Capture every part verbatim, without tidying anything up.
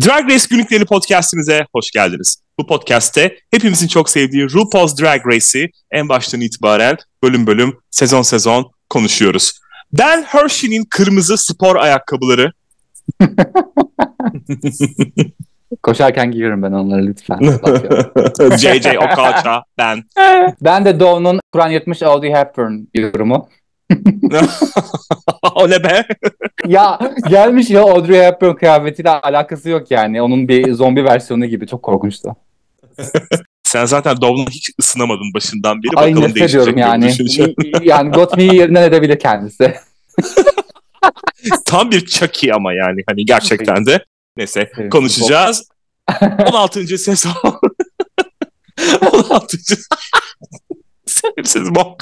Drag Race günlükleri podcastimize hoş geldiniz. Bu podcastte hepimizin çok sevdiği RuPaul's Drag Race'i en baştan itibaren bölüm bölüm, sezon sezon konuşuyoruz. Ben Hershey'nin kırmızı spor ayakkabıları... Koşarken giyiyorum ben onları lütfen. J J Okacha ben. Ben de Dove'nun Kur'an yırtmış Audrey Hepburn yorumu. O ne be? Ya gelmiş ya Audrey Hepburn kıyafetiyle alakası yok yani. Onun bir zombi versiyonu gibi çok korkunçtu. Sen zaten Dove'nun hiç ısınamadın başından beri. Ay, bakalım değişecek yani. Yani got me'yi yerinden edebilir kendisi. Tam bir Chucky ama yani hani gerçekten de. Neyse konuşacağız. on altıncı sezon. on altıncı Sevimsiz bok.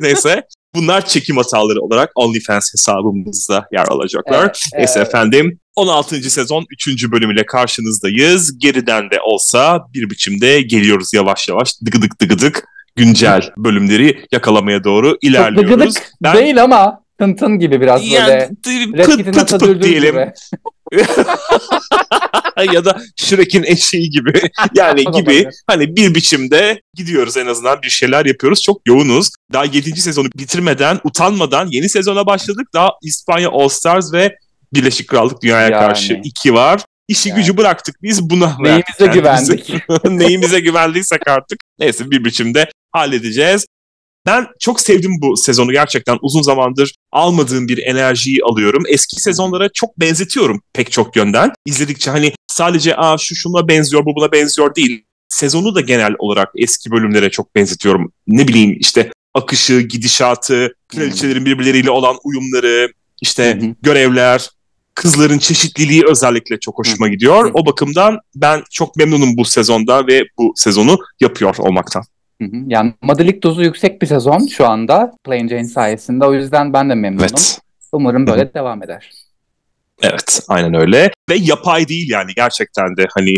Neyse. Bunlar çekim hataları olarak OnlyFans hesabımızda yer alacaklar. Evet, Neyse evet. efendim. on altıncı sezon üçüncü bölümüyle karşınızdayız. Geriden de olsa bir biçimde geliyoruz yavaş yavaş. Dıgıdık dıgıdık güncel bölümleri yakalamaya doğru ilerliyoruz. Dıgıdık ben... değil ama tın tın gibi biraz yani, böyle. Pıt pıt pıt, pıt diyelim. Ya da Shrek'in eşeği gibi yani gibi hani bir biçimde gidiyoruz, en azından bir şeyler yapıyoruz, çok yoğunuz. Daha yedinci sezonu bitirmeden utanmadan yeni sezona başladık. Daha İspanya All Stars ve Birleşik Krallık Dünya'ya yani. Karşı iki var. İşi yani. Gücü bıraktık biz buna. Neyimize güvendik. Neyimize güvendiysek artık neyse bir biçimde halledeceğiz. Ben çok sevdim bu sezonu gerçekten. Uzun zamandır almadığım bir enerjiyi alıyorum. Eski sezonlara çok benzetiyorum pek çok yönden. İzledikçe hani sadece aa şu şuna benziyor, bu buna benziyor değil. Sezonu da genel olarak eski bölümlere çok benzetiyorum. Ne bileyim işte akışı, gidişatı, kraliçelerin birbirleriyle olan uyumları, işte hı hı. görevler, kızların çeşitliliği özellikle çok hoşuma gidiyor. Hı hı. O bakımdan ben çok memnunum bu sezonda ve bu sezonu yapıyor olmaktan. Yani modelik dozu yüksek bir sezon şu anda Plane Jane sayesinde. O yüzden ben de memnunum. Evet. Umarım böyle Hı-hı. devam eder. Evet, aynen öyle. Ve yapay değil yani gerçekten de hani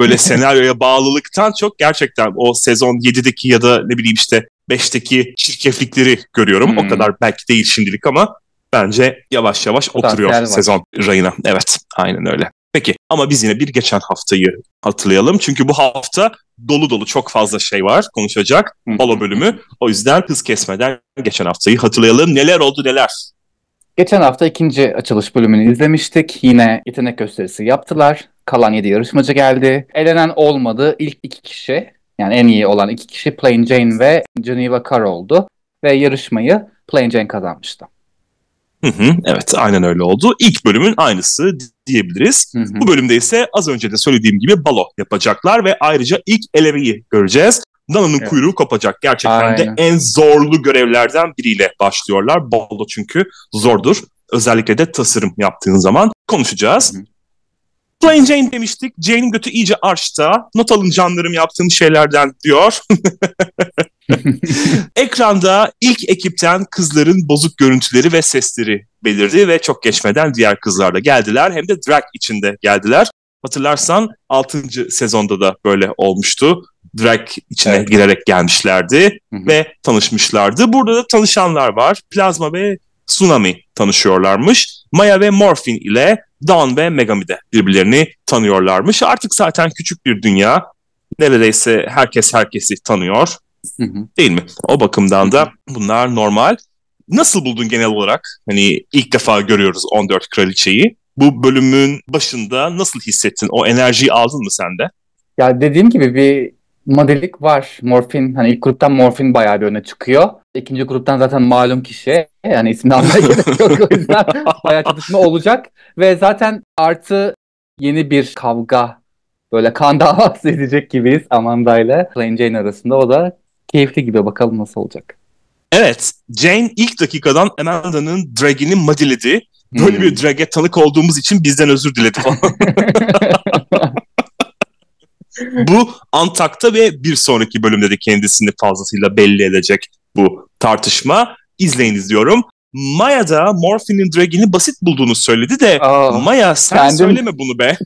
böyle senaryoya bağlılıktan çok gerçekten o sezon yedideki ya da ne bileyim işte beşteki çirkeflikleri görüyorum. Hmm. O kadar belki değil şimdilik ama bence yavaş yavaş o oturuyor sezon rayına. Evet, aynen öyle. Peki ama biz yine bir geçen haftayı hatırlayalım. Çünkü bu hafta dolu dolu çok fazla şey var konuşacak. Polo bölümü. O yüzden hız kesmeden geçen haftayı hatırlayalım. Neler oldu neler? Geçen hafta ikinci açılış bölümünü izlemiştik. Yine yetenek gösterisi yaptılar. Kalan yedi yarışmacı geldi. Elenen olmadı. İlk iki kişi yani en iyi olan iki kişi Plane Jane ve Geneva Carr oldu. Ve yarışmayı Plane Jane kazanmıştı. Hı hı, evet aynen öyle oldu. İlk bölümün aynısı diyebiliriz. Hı hı. Bu bölümde ise az önce de söylediğim gibi balo yapacaklar ve ayrıca ilk elemeyi göreceğiz. Nana'nın evet. kuyruğu kopacak. Gerçekten aynen. de en zorlu görevlerden biriyle başlıyorlar. Balo çünkü zordur. Özellikle de tasarım yaptığın zaman konuşacağız. Hı hı. Plane Jane demiştik. Jane'in götü iyice arşta. Not alın canlarım yaptığım şeylerden diyor. Ekranda ilk ekipten kızların bozuk görüntüleri ve sesleri belirdi ve çok geçmeden diğer kızlar da geldiler. Hem de drag içinde geldiler. Hatırlarsan altıncı sezonda da böyle olmuştu. Drag içine evet. girerek gelmişlerdi Hı-hı. ve tanışmışlardı. Burada da tanışanlar var. Plazma ve Tsunami tanışıyorlarmış. Maya ve Morphin ile Dawn ve Megami de birbirlerini tanıyorlarmış. Artık zaten küçük bir dünya. Neredeyse herkes herkesi tanıyor. Hı hı. Değil mi? O bakımdan hı hı. da bunlar normal. Nasıl buldun genel olarak? Hani ilk defa görüyoruz on dört kraliçeyi. Bu bölümün başında nasıl hissettin? O enerjiyi aldın mı sen de? Ya dediğim gibi bir modelik var. Morphin, hani ilk gruptan Morphin bayağı bir öne çıkıyor. İkinci gruptan zaten malum kişi. Yani ismini almaya gerek yok. O yüzden bayağı çatışma olacak. Ve zaten artı yeni bir kavga. Böyle kan davası edecek gibiyiz Amanda ile Plane Jane arasında. O da keyifli gibi. Bakalım nasıl olacak. Evet. Jane ilk dakikadan Amanda'nın dragini madiledi. Böyle hmm. bir drag'e tanık olduğumuz için bizden özür diledi falan. Bu Antak'ta ve bir sonraki bölümde de kendisini fazlasıyla belli edecek bu tartışma. İzleyiniz diyorum. Maya da Morphin'in dragini basit bulduğunu söyledi de Aa, Maya sen kendim... söyleme bunu be.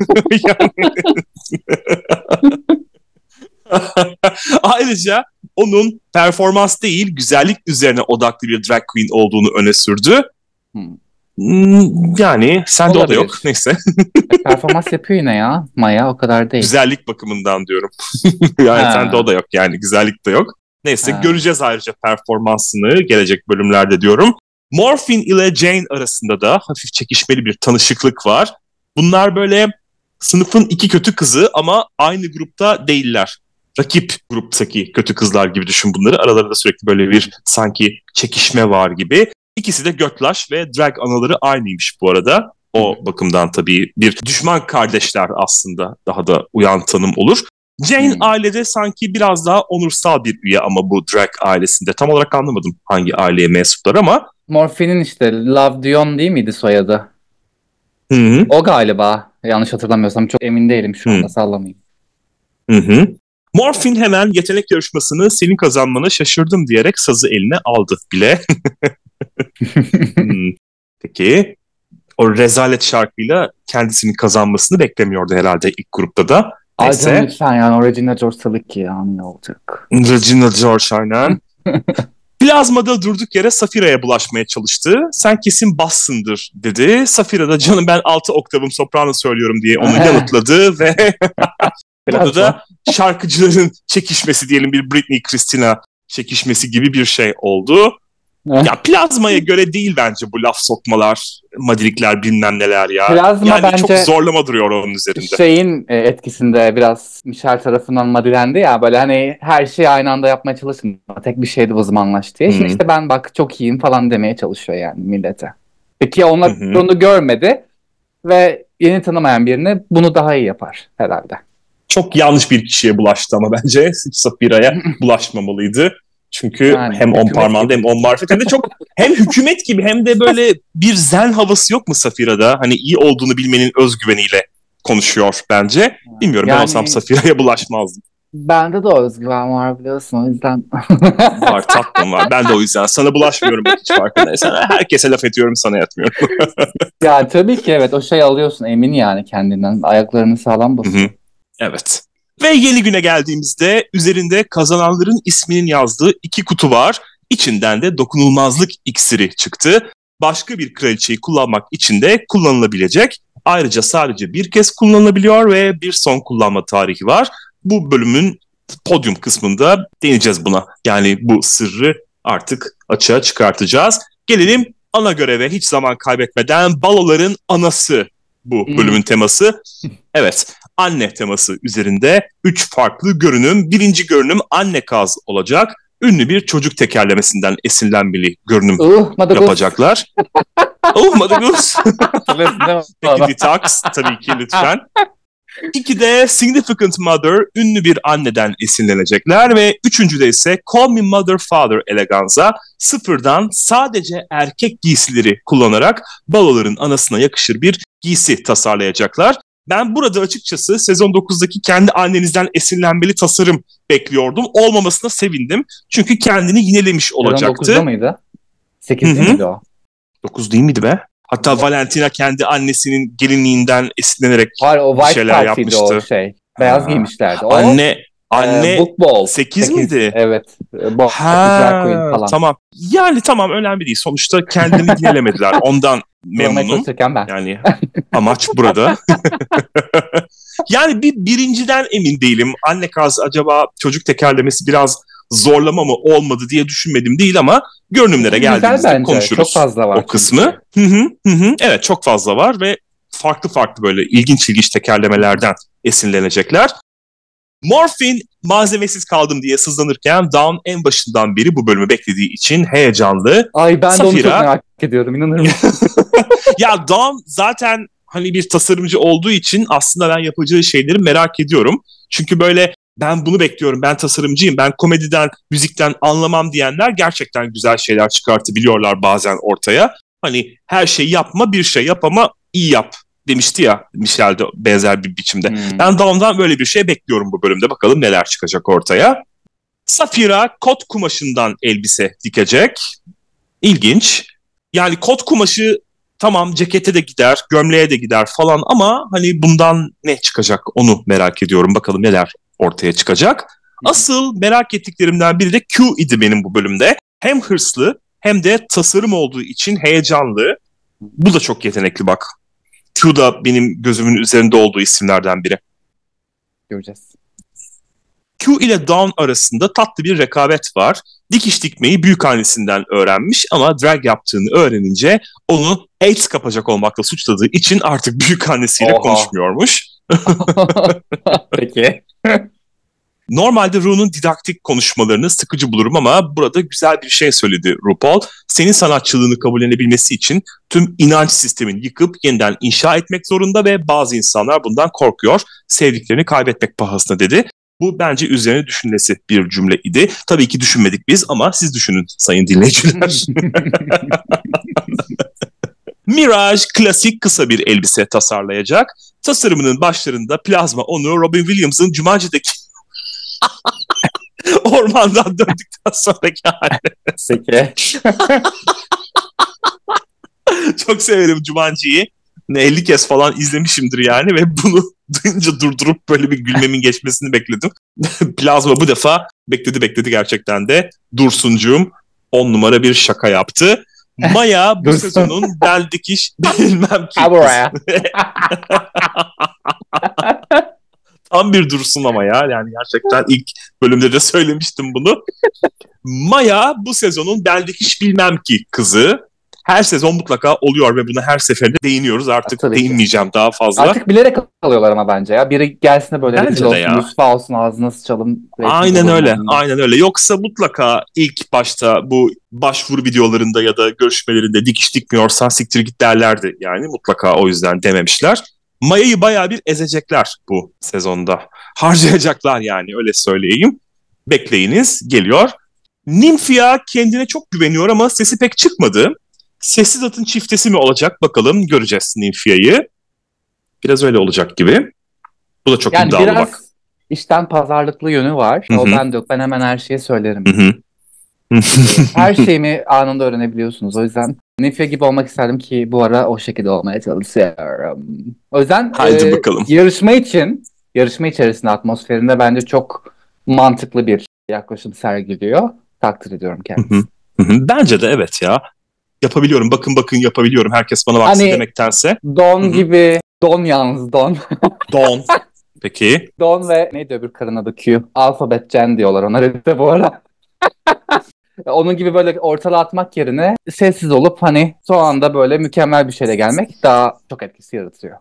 Ayrıca onun performans değil güzellik üzerine odaklı bir drag queen olduğunu öne sürdü. Hmm. Yani sende o da yok. Neyse. Performans yapıyor yine ya. Maya o kadar değil. Güzellik bakımından diyorum. Yani sende o da yok. Yani güzellik de yok. Neyse ha. Göreceğiz ayrıca performansını gelecek bölümlerde diyorum. Morphin ile Jane arasında da hafif çekişmeli bir tanışıklık var. Bunlar böyle sınıfın iki kötü kızı ama aynı grupta değiller. Rakip gruptaki kötü kızlar gibi düşün bunları. Aralarında sürekli böyle bir sanki çekişme var gibi. İkisi de göklaş ve drag anaları aynıymış bu arada. O bakımdan tabii bir düşman kardeşler aslında daha da uyan tanım olur. Jane hmm. ailede sanki biraz daha onursal bir üye ama bu drag ailesinde. Tam olarak anlamadım hangi aileye mensuplar ama. Morphin'in işte Love Dion değil miydi soyadı? Hı-hı. O galiba. Yanlış hatırlamıyorsam çok emin değilim şu anda, Hı-hı. sallamayayım. Hı-hı. Morphin hemen yetenek yarışmasını senin kazanmana şaşırdım diyerek sazı eline aldı bile. hmm. Peki o rezalet şarkıyla kendisinin kazanmasını beklemiyordu herhalde ilk grupta da. Neyse. Ay lütfen yani Regina George tabii ki ne olacak. Regina George aynen. Plazmada durduk yere Safira'ya bulaşmaya çalıştı. Sen kesin bassındır dedi. Safira da canım ben altı oktavım soprano söylüyorum diye onu yanıtladı ve burada da şarkıcıların çekişmesi diyelim bir Britney Christina çekişmesi gibi bir şey oldu. Ya plazmaya göre değil bence bu laf sokmalar, madrikler bilmem neler ya. Plazma yani bence çok zorlama duruyor onun üzerinde. Şeyin etkisinde biraz Michel tarafından madrilendi ya böyle hani her şeyi aynı anda yapmaya çalışın. Tek bir şeydi bu zamanlaş diye. Şimdi Hı-hı. işte ben bak çok iyiyim falan demeye çalışıyor yani millete. Peki onlar Hı-hı. onu görmedi ve yeni tanımayan birine bunu daha iyi yapar herhalde. Çok yanlış bir kişiye bulaştı ama bence Safira'ya bulaşmamalıydı. Çünkü yani, hem on parmağında gibi. Hem on marifet hem de çok hem hükümet gibi hem de böyle bir zen havası yok mu Safira'da? Hani iyi olduğunu bilmenin özgüveniyle konuşuyor bence. Bilmiyorum yani, ben olsam Safira'ya bulaşmazdım. Bende de o özgüven var biliyorsun o yüzden. Var tatlım var. Ben de o yüzden sana bulaşmıyorum hiç farkındaysan. Herkese laf ediyorum sana yatmıyorum. Ya tabii ki evet o şey alıyorsun emin yani kendinden. Ayaklarını sağlam basıyorsun. Evet. Ve yeni güne geldiğimizde üzerinde kazananların isminin yazdığı iki kutu var. İçinden de dokunulmazlık iksiri çıktı. Başka bir kraliçeyi kullanmak için de kullanılabilecek. Ayrıca sadece bir kez kullanılabiliyor ve bir son kullanma tarihi var. Bu bölümün podyum kısmında değineceğiz buna. Yani bu sırrı artık açığa çıkartacağız. Gelelim ana göreve hiç zaman kaybetmeden baloların anası bu bölümün hmm. teması. Evet. Anne teması üzerinde üç farklı görünüm. Birinci görünüm anne kaz olacak. Ünlü bir çocuk tekerlemesinden esinlenmeli görünüm uh, yapacaklar. Oh Madagus. Peki detox tabii ki lütfen. İki de significant mother ünlü bir anneden esinlenecekler ve üçüncüde ise call me mother father eleganza sıfırdan sadece erkek giysileri kullanarak baloların anasına yakışır bir giysi tasarlayacaklar. Ben burada açıkçası sezon dokuzdaki kendi annenizden esinlenmeli tasarım bekliyordum. Olmamasına sevindim. Çünkü kendini yinelemiş olacaktı. Sezon dokuzda mıydı? sekizde miydi o? dokuz değil miydi be? Hatta evet. Valentina kendi annesinin gelinliğinden esinlenerek Hayır, bir şeyler yapmıştı. O şey. Beyaz ha. giymişlerdi. O, anne anne e, sekiz miydi? Evet. Bob the Drag Queen falan. Tamam. Yani tamam önemli değil. Sonuçta kendini yinelemediler. Ondan memnunum. Yani amaç burada. Yani bir birinciden emin değilim. Anne kazı acaba çocuk tekerlemesi biraz zorlama mı olmadı diye düşünmedim değil ama görünümlere geldiğimizde konuşuruz. Çok fazla var. O kısmı. Hı hı, hı. Evet çok fazla var ve farklı farklı böyle ilginç ilginç tekerlemelerden esinlenecekler. Morphin malzemesiz kaldım diye sızlanırken Dawn en başından beri bu bölümü beklediği için heyecanlı. Ay ben Safira... de onu çok merak ediyorum inanır mısın? Ya Dawn zaten hani bir tasarımcı olduğu için aslında ben yapacağı şeyleri merak ediyorum. Çünkü böyle ben bunu bekliyorum, ben tasarımcıyım, ben komediden, müzikten anlamam diyenler gerçekten güzel şeyler çıkartabiliyorlar bazen ortaya. Hani her şeyi yapma, bir şey yap ama iyi yap. Demişti ya Michel de benzer bir biçimde. Hmm. Ben Dawn'dan böyle bir şey bekliyorum bu bölümde. Bakalım neler çıkacak ortaya. Safira kot kumaşından elbise dikecek. İlginç. Yani kot kumaşı tamam cekete de gider, gömleğe de gider falan ama hani bundan ne çıkacak onu merak ediyorum. Bakalım neler ortaya çıkacak. Hmm. Asıl merak ettiklerimden biri de Q idi benim bu bölümde. Hem hırslı hem de tasarım olduğu için heyecanlı. Bu da çok yetenekli bak. Q da benim gözümün üzerinde olduğu isimlerden biri. Göreceğiz. Q ile Dawn arasında tatlı bir rekabet var. Dikiş dikmeyi büyükannesinden öğrenmiş ama drag yaptığını öğrenince onu AIDS kapacak olmakla suçladığı için artık büyükannesiyle Oha. konuşmuyormuş. Peki. Normalde Ru'nun didaktik konuşmalarını sıkıcı bulurum ama burada güzel bir şey söyledi RuPaul. Senin sanatçılığını kabullenebilmesi için tüm inanç sistemini yıkıp yeniden inşa etmek zorunda ve bazı insanlar bundan korkuyor. Sevdiklerini kaybetmek pahasına dedi. Bu bence üzerine düşünülesi bir cümle idi. Tabii ki düşünmedik biz ama siz düşünün sayın dinleyiciler. Mirage klasik kısa bir elbise tasarlayacak. Tasarımının başlarında plazma onu Robin Williams'ın Jumanji'deki ormandan döndükten sonraki hali. Seke. Çok severim Jumanji'yi. elli kez falan izlemişimdir yani ve bunu duyunca durdurup böyle bir gülmemin geçmesini bekledim. Plazma bu defa bekledi bekledi gerçekten de. Dursuncuğum on numara bir şaka yaptı. Maya bu sezonun bel dikiş bilmem ki. Tam bir dursun ama ya. Yani gerçekten ilk bölümde de söylemiştim bunu. Maya bu sezonun bel dikiş bilmem ki kızı. Her sezon mutlaka oluyor ve buna her seferinde değiniyoruz. Artık Tabii değinmeyeceğim ki. daha fazla. Artık bilerek alıyorlar ama bence ya. Biri gelsin de böyle rezil olsun, rüsva olsun, ağzına sıçalım. Aynen öyle, yani. aynen öyle. Yoksa mutlaka ilk başta bu başvuru videolarında ya da görüşmelerinde dikiş dikmiyorsan siktir git derlerdi. Yani mutlaka o yüzden dememişler. Maya'yı bayağı bir ezecekler bu sezonda. Harcayacaklar yani, öyle söyleyeyim. Bekleyiniz, geliyor. Nymphia kendine çok güveniyor ama sesi pek çıkmadı. Sessiz atın çiftesi mi olacak bakalım, göreceğiz Nymphia'yı. Biraz öyle olacak gibi. Bu da çok yani iddialı bak. Yani biraz işten pazarlıklı yönü var. Hı-hı. O bende yok. Ben hemen her şeyi söylerim. Hı-hı. Her şeyimi anında öğrenebiliyorsunuz. O yüzden Nymphia gibi olmak isterdim ki bu ara o şekilde olmaya çalışıyorum. O yüzden e, yarışma için, yarışma içerisinde atmosferinde bence çok mantıklı bir yaklaşım sergiliyor. Takdir ediyorum kendisini. Hı-hı. Hı-hı. Bence de evet ya. Yapabiliyorum, bakın bakın yapabiliyorum. Herkes bana baksın hani, demektense. Don Hı-hı. gibi. Don yalnız Don. Don. Peki. Don ve neydi öbür karın adı Q? Alphabet Gen diyorlar ona Reddit'te bu ara. Onun gibi böyle ortalığı atmak yerine sessiz olup hani son anda böyle mükemmel bir şeyle gelmek daha çok etkisi yaratıyor.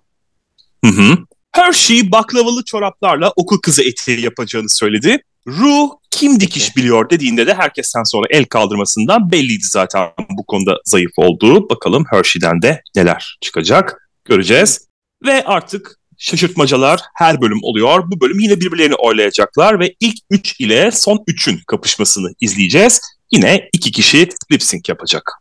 Hı hı. Hershey baklavalı çoraplarla okul kızı eti yapacağını söyledi. Ru kim dikiş biliyor dediğinde de herkesten sonra el kaldırmasından belliydi zaten bu konuda zayıf olduğu. Bakalım Hershey'den de neler çıkacak, göreceğiz. Ve artık şaşırtmacalar her bölüm oluyor. Bu bölüm yine birbirlerini oylayacaklar ve ilk üç ile son üçün kapışmasını izleyeceğiz. Yine iki kişi lip sync yapacak.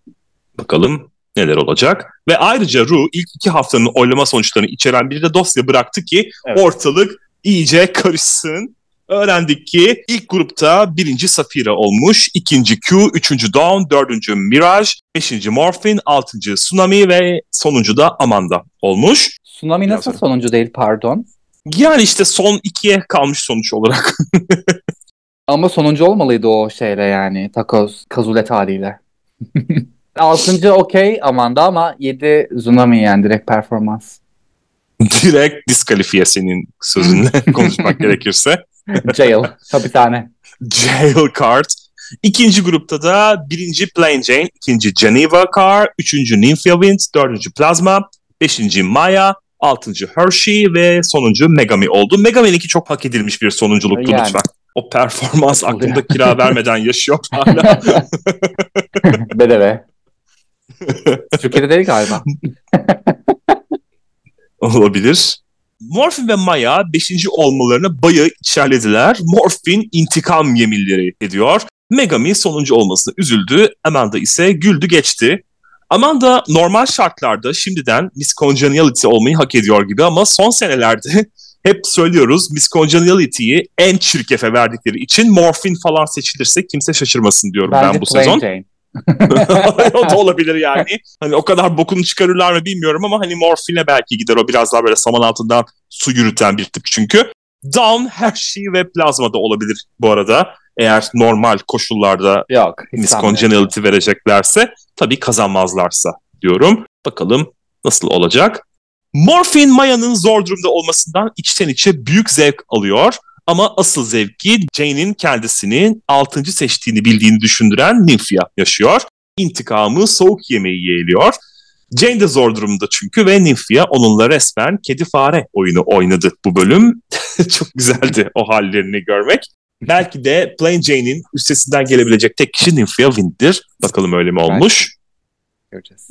Bakalım neler olacak. Ve ayrıca Ru ilk iki haftanın oylama sonuçlarını içeren bir de dosya bıraktı ki evet. ortalık iyice karışsın. Öğrendik ki ilk grupta birinci Safira olmuş, ikinci Q, üçüncü Dawn, dördüncü Mirage, beşinci Morphin, altıncı Tsunami ve sonuncu da Amanda olmuş. Tsunami nasıl Biraz sonuncu değil pardon? Yani işte son ikiye kalmış sonuç olarak. Ama sonuncu olmalıydı o şeyle yani takoz, kazulet haliyle. Altıncı okey Amanda ama yedi Tsunami yani direkt performans. Direkt diskalifiye senin sözünle konuşmak gerekirse. Jail. Kapitane. Jail card. İkinci grupta da birinci Plane Jane, ikinci Geneva Car, üçüncü Nymphia Wind, dördüncü Plasma, beşinci Maya, altıncı Hershey ve sonuncu Megami oldu. Megami'ninki çok hak edilmiş bir sonunculuktu yani. Lütfen. O performans aklımda kira vermeden yaşıyor hala. Bedeve. Türkiye'de değil galiba. Olabilir. Morphin ve Maya beşinci olmalarına bayağı içerlediler. Morphin intikam yeminleri ediyor. Megami sonuncu olmasına üzüldü. Amanda ise güldü geçti. Amanda normal şartlarda şimdiden Miss Congeniality olmayı hak ediyor gibi ama son senelerde hep söylüyoruz Miss Congeniality'yi en çirkefe verdikleri için Morphin falan seçilirse kimse şaşırmasın diyorum ben, ben bu sezon. Jane. O da olabilir yani. Hani o kadar bokunu çıkarırlar mı bilmiyorum ama hani Morphin'e belki gider, o biraz daha böyle saman altından su yürüten bir tip çünkü. Dawn, Hershey ve Plazma da olabilir bu arada. Eğer normal koşullarda Yok, Miss Congeniality vereceklerse tabii kazanmazlarsa diyorum. Bakalım nasıl olacak? Morfin Maya'nın zor durumda olmasından içten içe büyük zevk alıyor. Ama asıl zevki Jane'in kendisinin altıncı seçtiğini bildiğini düşündüren Nymphia yaşıyor. İntikamı soğuk yemeği yeğliyor. Jane de zor durumda çünkü ve Nymphia onunla resmen kedi fare oyunu oynadı bu bölüm. Çok güzeldi o hallerini görmek. Belki de Plain Jane'in üstesinden gelebilecek tek kişi Nymphia Wind'dir. Bakalım öyle mi olmuş? Göreceğiz.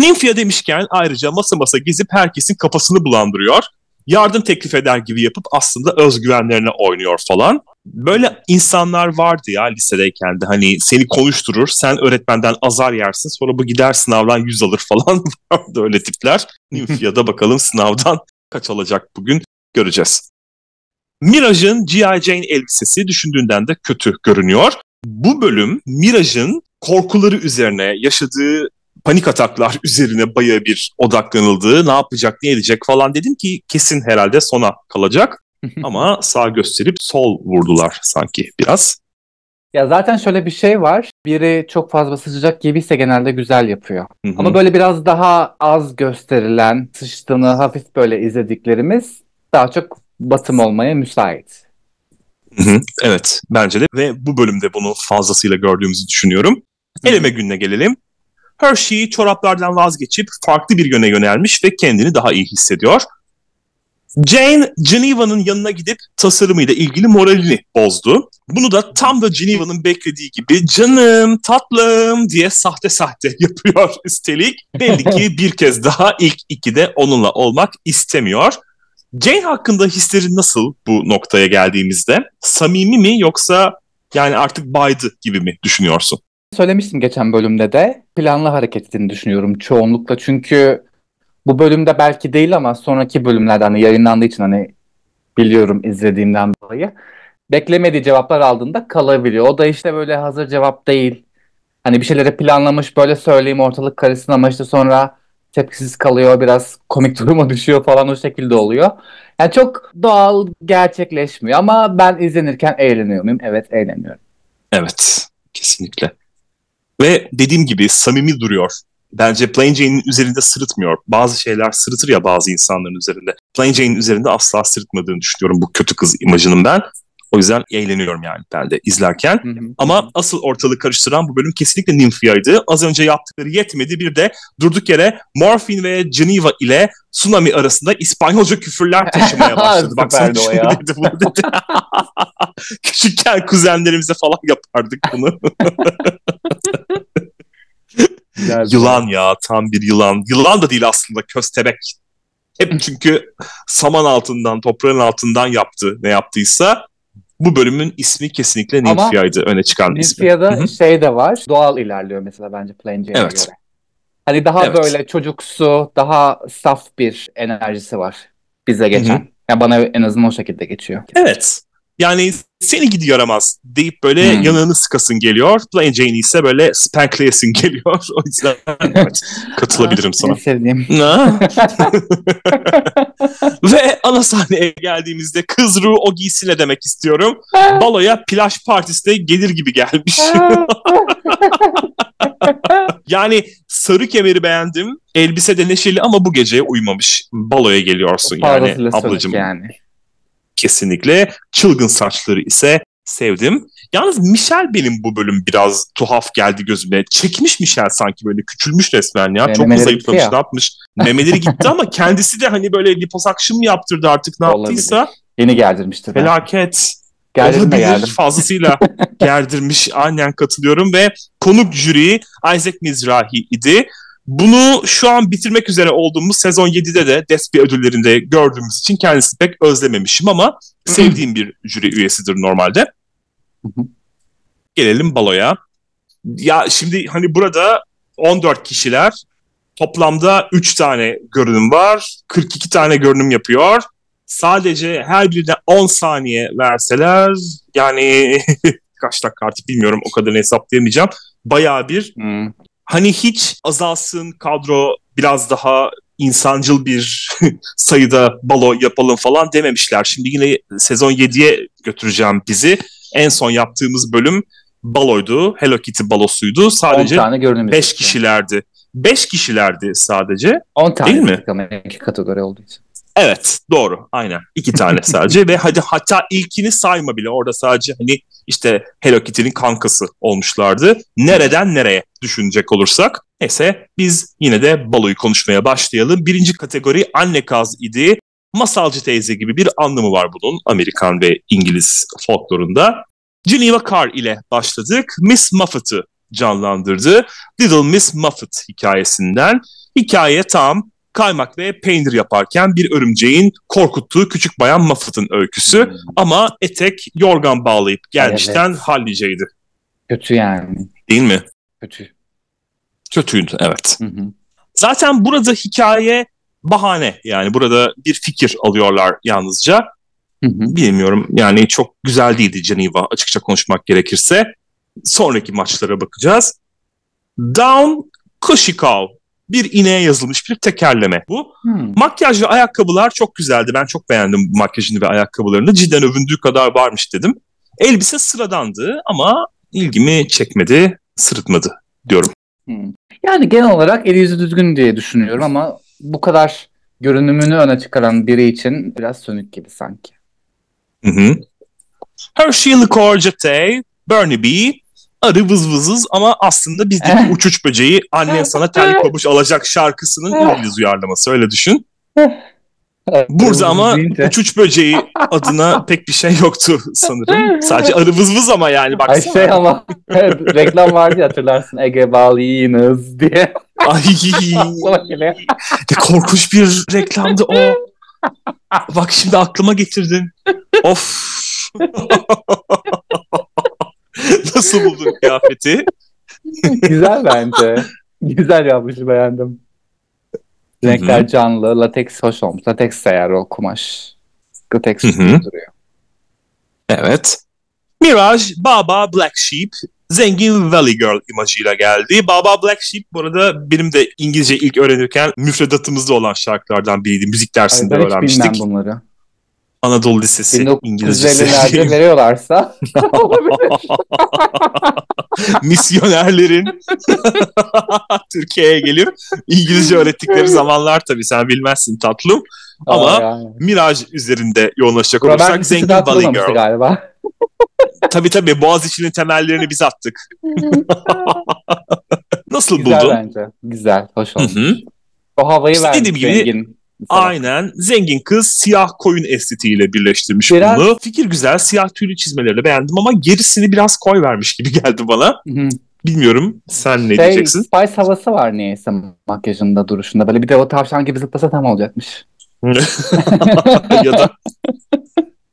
Nymphia demişken ayrıca masa masa gezip herkesin kafasını bulandırıyor. Yardım teklif eder gibi yapıp aslında özgüvenlerine oynuyor falan. Böyle insanlar vardı ya lisedeyken de, hani seni konuşturur, sen öğretmenden azar yersin, sonra bu gider sınavdan yüz alır falan vardı öyle tipler. Nymphia'da bakalım sınavdan kaç alacak bugün, göreceğiz. Mirage'ın G I. Jane elbisesi düşündüğünden de kötü görünüyor. Bu bölüm Mirage'ın korkuları üzerine, yaşadığı panik ataklar üzerine bayağı bir odaklanıldı. Ne yapacak, ne edecek falan, dedim ki kesin herhalde sona kalacak. Ama sağ gösterip sol vurdular sanki biraz. Ya zaten şöyle bir şey var. Biri çok fazla sıçacak gibiyse genelde güzel yapıyor. Hı-hı. Ama böyle biraz daha az gösterilen, sıçtığını hafif böyle izlediklerimiz daha çok batım olmaya müsait. Hı-hı. Evet, bence de ve bu bölümde bunu fazlasıyla gördüğümüzü düşünüyorum. Eleme gününe gelelim. Hershey çoraplardan vazgeçip farklı bir yöne yönelmiş ve kendini daha iyi hissediyor. Jane, Geneva'nın yanına gidip tasarımıyla ilgili moralini bozdu. Bunu da tam da Geneva'nın beklediği gibi canım, tatlım diye sahte sahte yapıyor üstelik. Belli ki bir kez daha ilk ikide onunla olmak istemiyor. Jane hakkında hisleri nasıl bu noktaya geldiğimizde? Samimi mi, yoksa yani artık baydı gibi mi düşünüyorsun? Söylemiştim geçen bölümde de, planlı hareket ettiğini düşünüyorum çoğunlukla. Çünkü bu bölümde belki değil ama sonraki bölümlerden hani yayınlandığı için hani biliyorum izlediğimden dolayı. Beklemediği cevaplar aldığında kalabiliyor. O da işte böyle hazır cevap değil. Hani bir şeyleri planlamış, böyle söyleyeyim ortalık karışsın ama işte sonra tepkisiz kalıyor. Biraz komik duruma düşüyor falan, o şekilde oluyor. Yani çok doğal gerçekleşmiyor ama ben izlenirken eğleniyor muyum? Evet, eğleniyorum. Evet, kesinlikle. Ve dediğim gibi samimi duruyor. Bence Plain Jane'in üzerinde sırıtmıyor. Bazı şeyler sırıtır ya bazı insanların üzerinde. Plain Jane'in üzerinde asla sırıtmadığını düşünüyorum bu kötü kız imajının ben. O yüzden eğleniyorum yani ben de izlerken. Hı hı. Ama asıl ortalığı karıştıran bu bölüm kesinlikle Nymphia'ydı. Az önce yaptıkları yetmedi. Bir de durduk yere Morfin ve Geneva ile Tsunami arasında İspanyolca küfürler taşımaya başladı. Bak sen şunu dedi, bunu dedi. Küçükken kuzenlerimize falan yapardık bunu. Yılan ya, tam bir yılan. Yılan da değil aslında, köstebek. Hep çünkü saman altından, toprağın altından yaptı ne yaptıysa. Bu bölümün ismi kesinlikle Nymphia'ydı, öne çıkan ismi. Nymphia'da şey de var, doğal ilerliyor mesela bence Plain Jane'e evet. göre. Hani daha evet. böyle çocuksu, daha saf bir enerjisi var bize geçen. Hı-hı. Yani bana en azından o şekilde geçiyor. Evet. Yani seni gidi yaramaz deyip böyle hmm. yanağını sıkasın geliyor. Plain Jane ise böyle spankleyesin geliyor. O yüzden evet, katılabilirim Aa, sana. Sevdiğim. Ve ana sahneye geldiğimizde kız ruhu o giysi ne demek istiyorum. Baloya plaj partisine gelir gibi gelmiş. Yani sarı kemeri beğendim. Elbise de neşeli ama bu geceye uymamış. Baloya geliyorsun yani ablacığım. Yani. Kesinlikle. Çılgın saçları ise sevdim. Yalnız Michelle benim bu bölüm biraz tuhaf geldi gözüme. Çekmiş Michelle sanki, böyle küçülmüş resmen ya. Yani çok mu zayıflamış, ne yapmış? Memeleri gitti ama kendisi de hani böyle liposakşım mı yaptırdı artık, ne olabilir. Yaptıysa. Yeni gerdirmiştir. Felaket. Gerdirme geldim. Fazlasıyla gerdirmiş. Aynen katılıyorum ve konuk jüri Isaac Mizrahi idi. Bunu şu an bitirmek üzere olduğumuz sezon yedide de Despi ödüllerinde gördüğümüz için kendisini pek özlememişim ama sevdiğim bir jüri üyesidir normalde. Gelelim baloya. Ya şimdi hani burada on dört kişiler, toplamda üç tane görünüm var, kırk iki tane görünüm yapıyor. Sadece her birine on saniye verseler yani kaç dakika artık bilmiyorum, o kadarını hesaplayamayacağım. Bayağı bir... Hmm. Hani hiç azalsın kadro, biraz daha insancıl bir sayıda balo yapalım falan dememişler. Şimdi yine sezon yediye götüreceğim bizi. En son yaptığımız bölüm baloydu. Hello Kitty balosuydu. Sadece beş kişilerdi. beş kişilerdi sadece. on tane değil mi? Ama iki kategori olduğu için. Evet, doğru, aynen. İki tane sadece ve hadi hatta ilkini sayma bile, orada sadece hani işte Hello Kitty'nin kankası olmuşlardı. Nereden nereye düşünecek olursak. Neyse, biz yine de baloyu konuşmaya başlayalım. Birinci kategori anne kaz idi. Masalcı teyze gibi bir anlamı var bunun Amerikan ve İngiliz folklorunda. Geneva Carr ile başladık. Miss Muffet'ı canlandırdı. Little Miss Muffet hikayesinden. Hikaye tam kaymak ve peynir yaparken bir örümceğin korkuttuğu küçük bayan Muffet'ın öyküsü. Hmm. Ama etek yorgan bağlayıp gelmişten evet. Halliceydi. Kötü yani. Değil mi? Kötü. Kötüydü, evet. Hı hı. Zaten burada hikaye bahane, yani burada bir fikir alıyorlar yalnızca. Hı hı. Bilmiyorum yani, çok güzel değildi Geneva, açıkça konuşmak gerekirse. Sonraki maçlara bakacağız. Down Cushy Cow, bir ineğe yazılmış bir tekerleme bu. Hı. Makyaj ve ayakkabılar çok güzeldi, ben çok beğendim makyajını ve ayakkabılarını. Cidden övündüğü kadar varmış dedim. Elbise sıradandı ama ilgimi çekmedi, sırıtmadı diyorum. Hı. Yani genel olarak eli yüzü düzgün diye düşünüyorum ama bu kadar görünümünü öne çıkaran biri için biraz sönük gibi sanki. Hı hı. Hershey Le Courgette, Bernie B, arı vızvızız ama aslında bizdeki uçuç böceği annen sana terlik pabuç alacak şarkısının İngiliz uyarlaması, öyle düşün. Burada ama uçuç böceği adına pek bir şey yoktu sanırım. Sadece arı vızvız ama yani baksana. Ay şey ama evet, reklam vardı hatırlarsın, Ege Balıyınız diye. Ay ne korkunç bir reklamdı o. Bak şimdi aklıma getirdin. Of. Nasıl buldun kıyafeti? Güzel bence. Güzel yapmışı, beğendim. Renkler canlı, lateks hoş olmuş. Lateks eğer o kumaş. Lateks duruyor. Evet. Mirage, Baa Baa Black Sheep, zengin Valley Girl imajıyla geldi. Baa Baa Black Sheep bu arada benim de İngilizce ilk öğrenirken müfredatımızda olan şarkılardan biriydi. Müzik dersinde Ay, öğrenmiştik. Hiç bilmem bunları. Anadolu Lisesi İngilizcesi. bin dokuz yüz ellilerde veriyorlarsa olabilir. Misyonerlerin Türkiye'ye gelip İngilizce öğrettikleri zamanlar, tabii sen bilmezsin tatlım. Ama yani. Miraj üzerinde yoğunlaşacak Robert olursak zengin Valley Girl. Galiba. Tabii tabii, Boğaziçi'nin temellerini biz attık. Nasıl güzel buldun? Güzel bence. Güzel, hoş olmuş. Hı-hı. O havayı işte vermiş zengin. Gibi, aynen, zengin kız siyah koyun estetiğiyle birleştirmiş biraz... bunu. Fikir güzel, siyah tüylü çizmelerle beğendim ama gerisini biraz koy vermiş gibi geldi bana. Hı-hı. Bilmiyorum, sen ne şey, diyeceksin? Spice havası var niyeyse makyajında, duruşunda. Böyle bir de o tavşan gibi zıplasa tam olacakmış. Ya da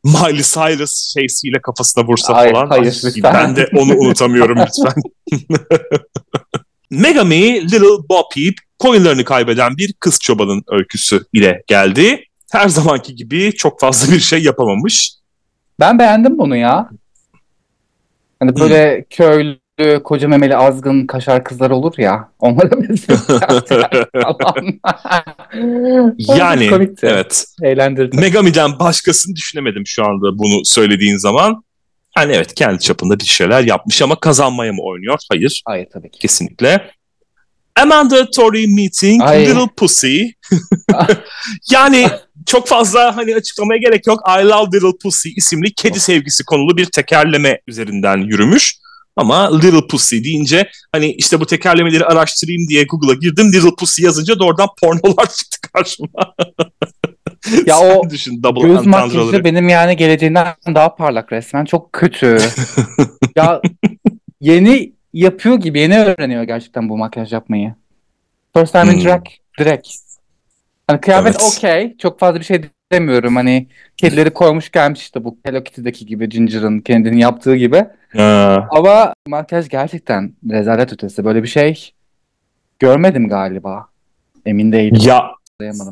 Miley Cyrus şeysiyle kafasına vursa hayır, falan. Hayır, lütfen. Ben de onu unutamıyorum lütfen. Megami, Little Bo Peep, koyunlarını kaybeden bir kız çobanın öyküsü ile geldi. Her zamanki gibi çok fazla bir şey yapamamış. Ben beğendim bunu ya. Hani böyle hmm. köylü, koca memeli, azgın, kaşar kızlar olur ya. Onlara benziyor. Yani komikti. Evet. Eğlendirdi. Megami'den başkasını düşünemedim şu anda bunu söylediğin zaman. Yani evet, kendi çapında bir şeyler yapmış ama kazanmaya mı oynuyor? Hayır. Hayır tabii ki. Kesinlikle. Amanda Tory Meeting, Ay. Little Pussy. Yani çok fazla hani açıklamaya gerek yok. I Love Little Pussy isimli kedi sevgisi konulu bir tekerleme üzerinden yürümüş. Ama Little Pussy deyince hani işte bu tekerlemeleri araştırayım diye Google'a girdim. Little Pussy yazınca doğrudan pornolar çıktı karşıma. Ya sen o düşün, göz makyajı benim yani geleceğinden daha parlak resmen. Çok kötü. Ya yeni yapıyor gibi, yeni öğreniyor gerçekten bu makyaj yapmayı. First time in drag, direkt. Hani kıyafet evet. Okey. Çok fazla bir şey demiyorum. Hani kedileri koymuş gelmiş işte bu Hello Kitty'deki gibi, Ginger'ın kendini yaptığı gibi. Ha. Ama makyaj gerçekten rezalet ötesi. Böyle bir şey görmedim galiba. Emin değilim. Ya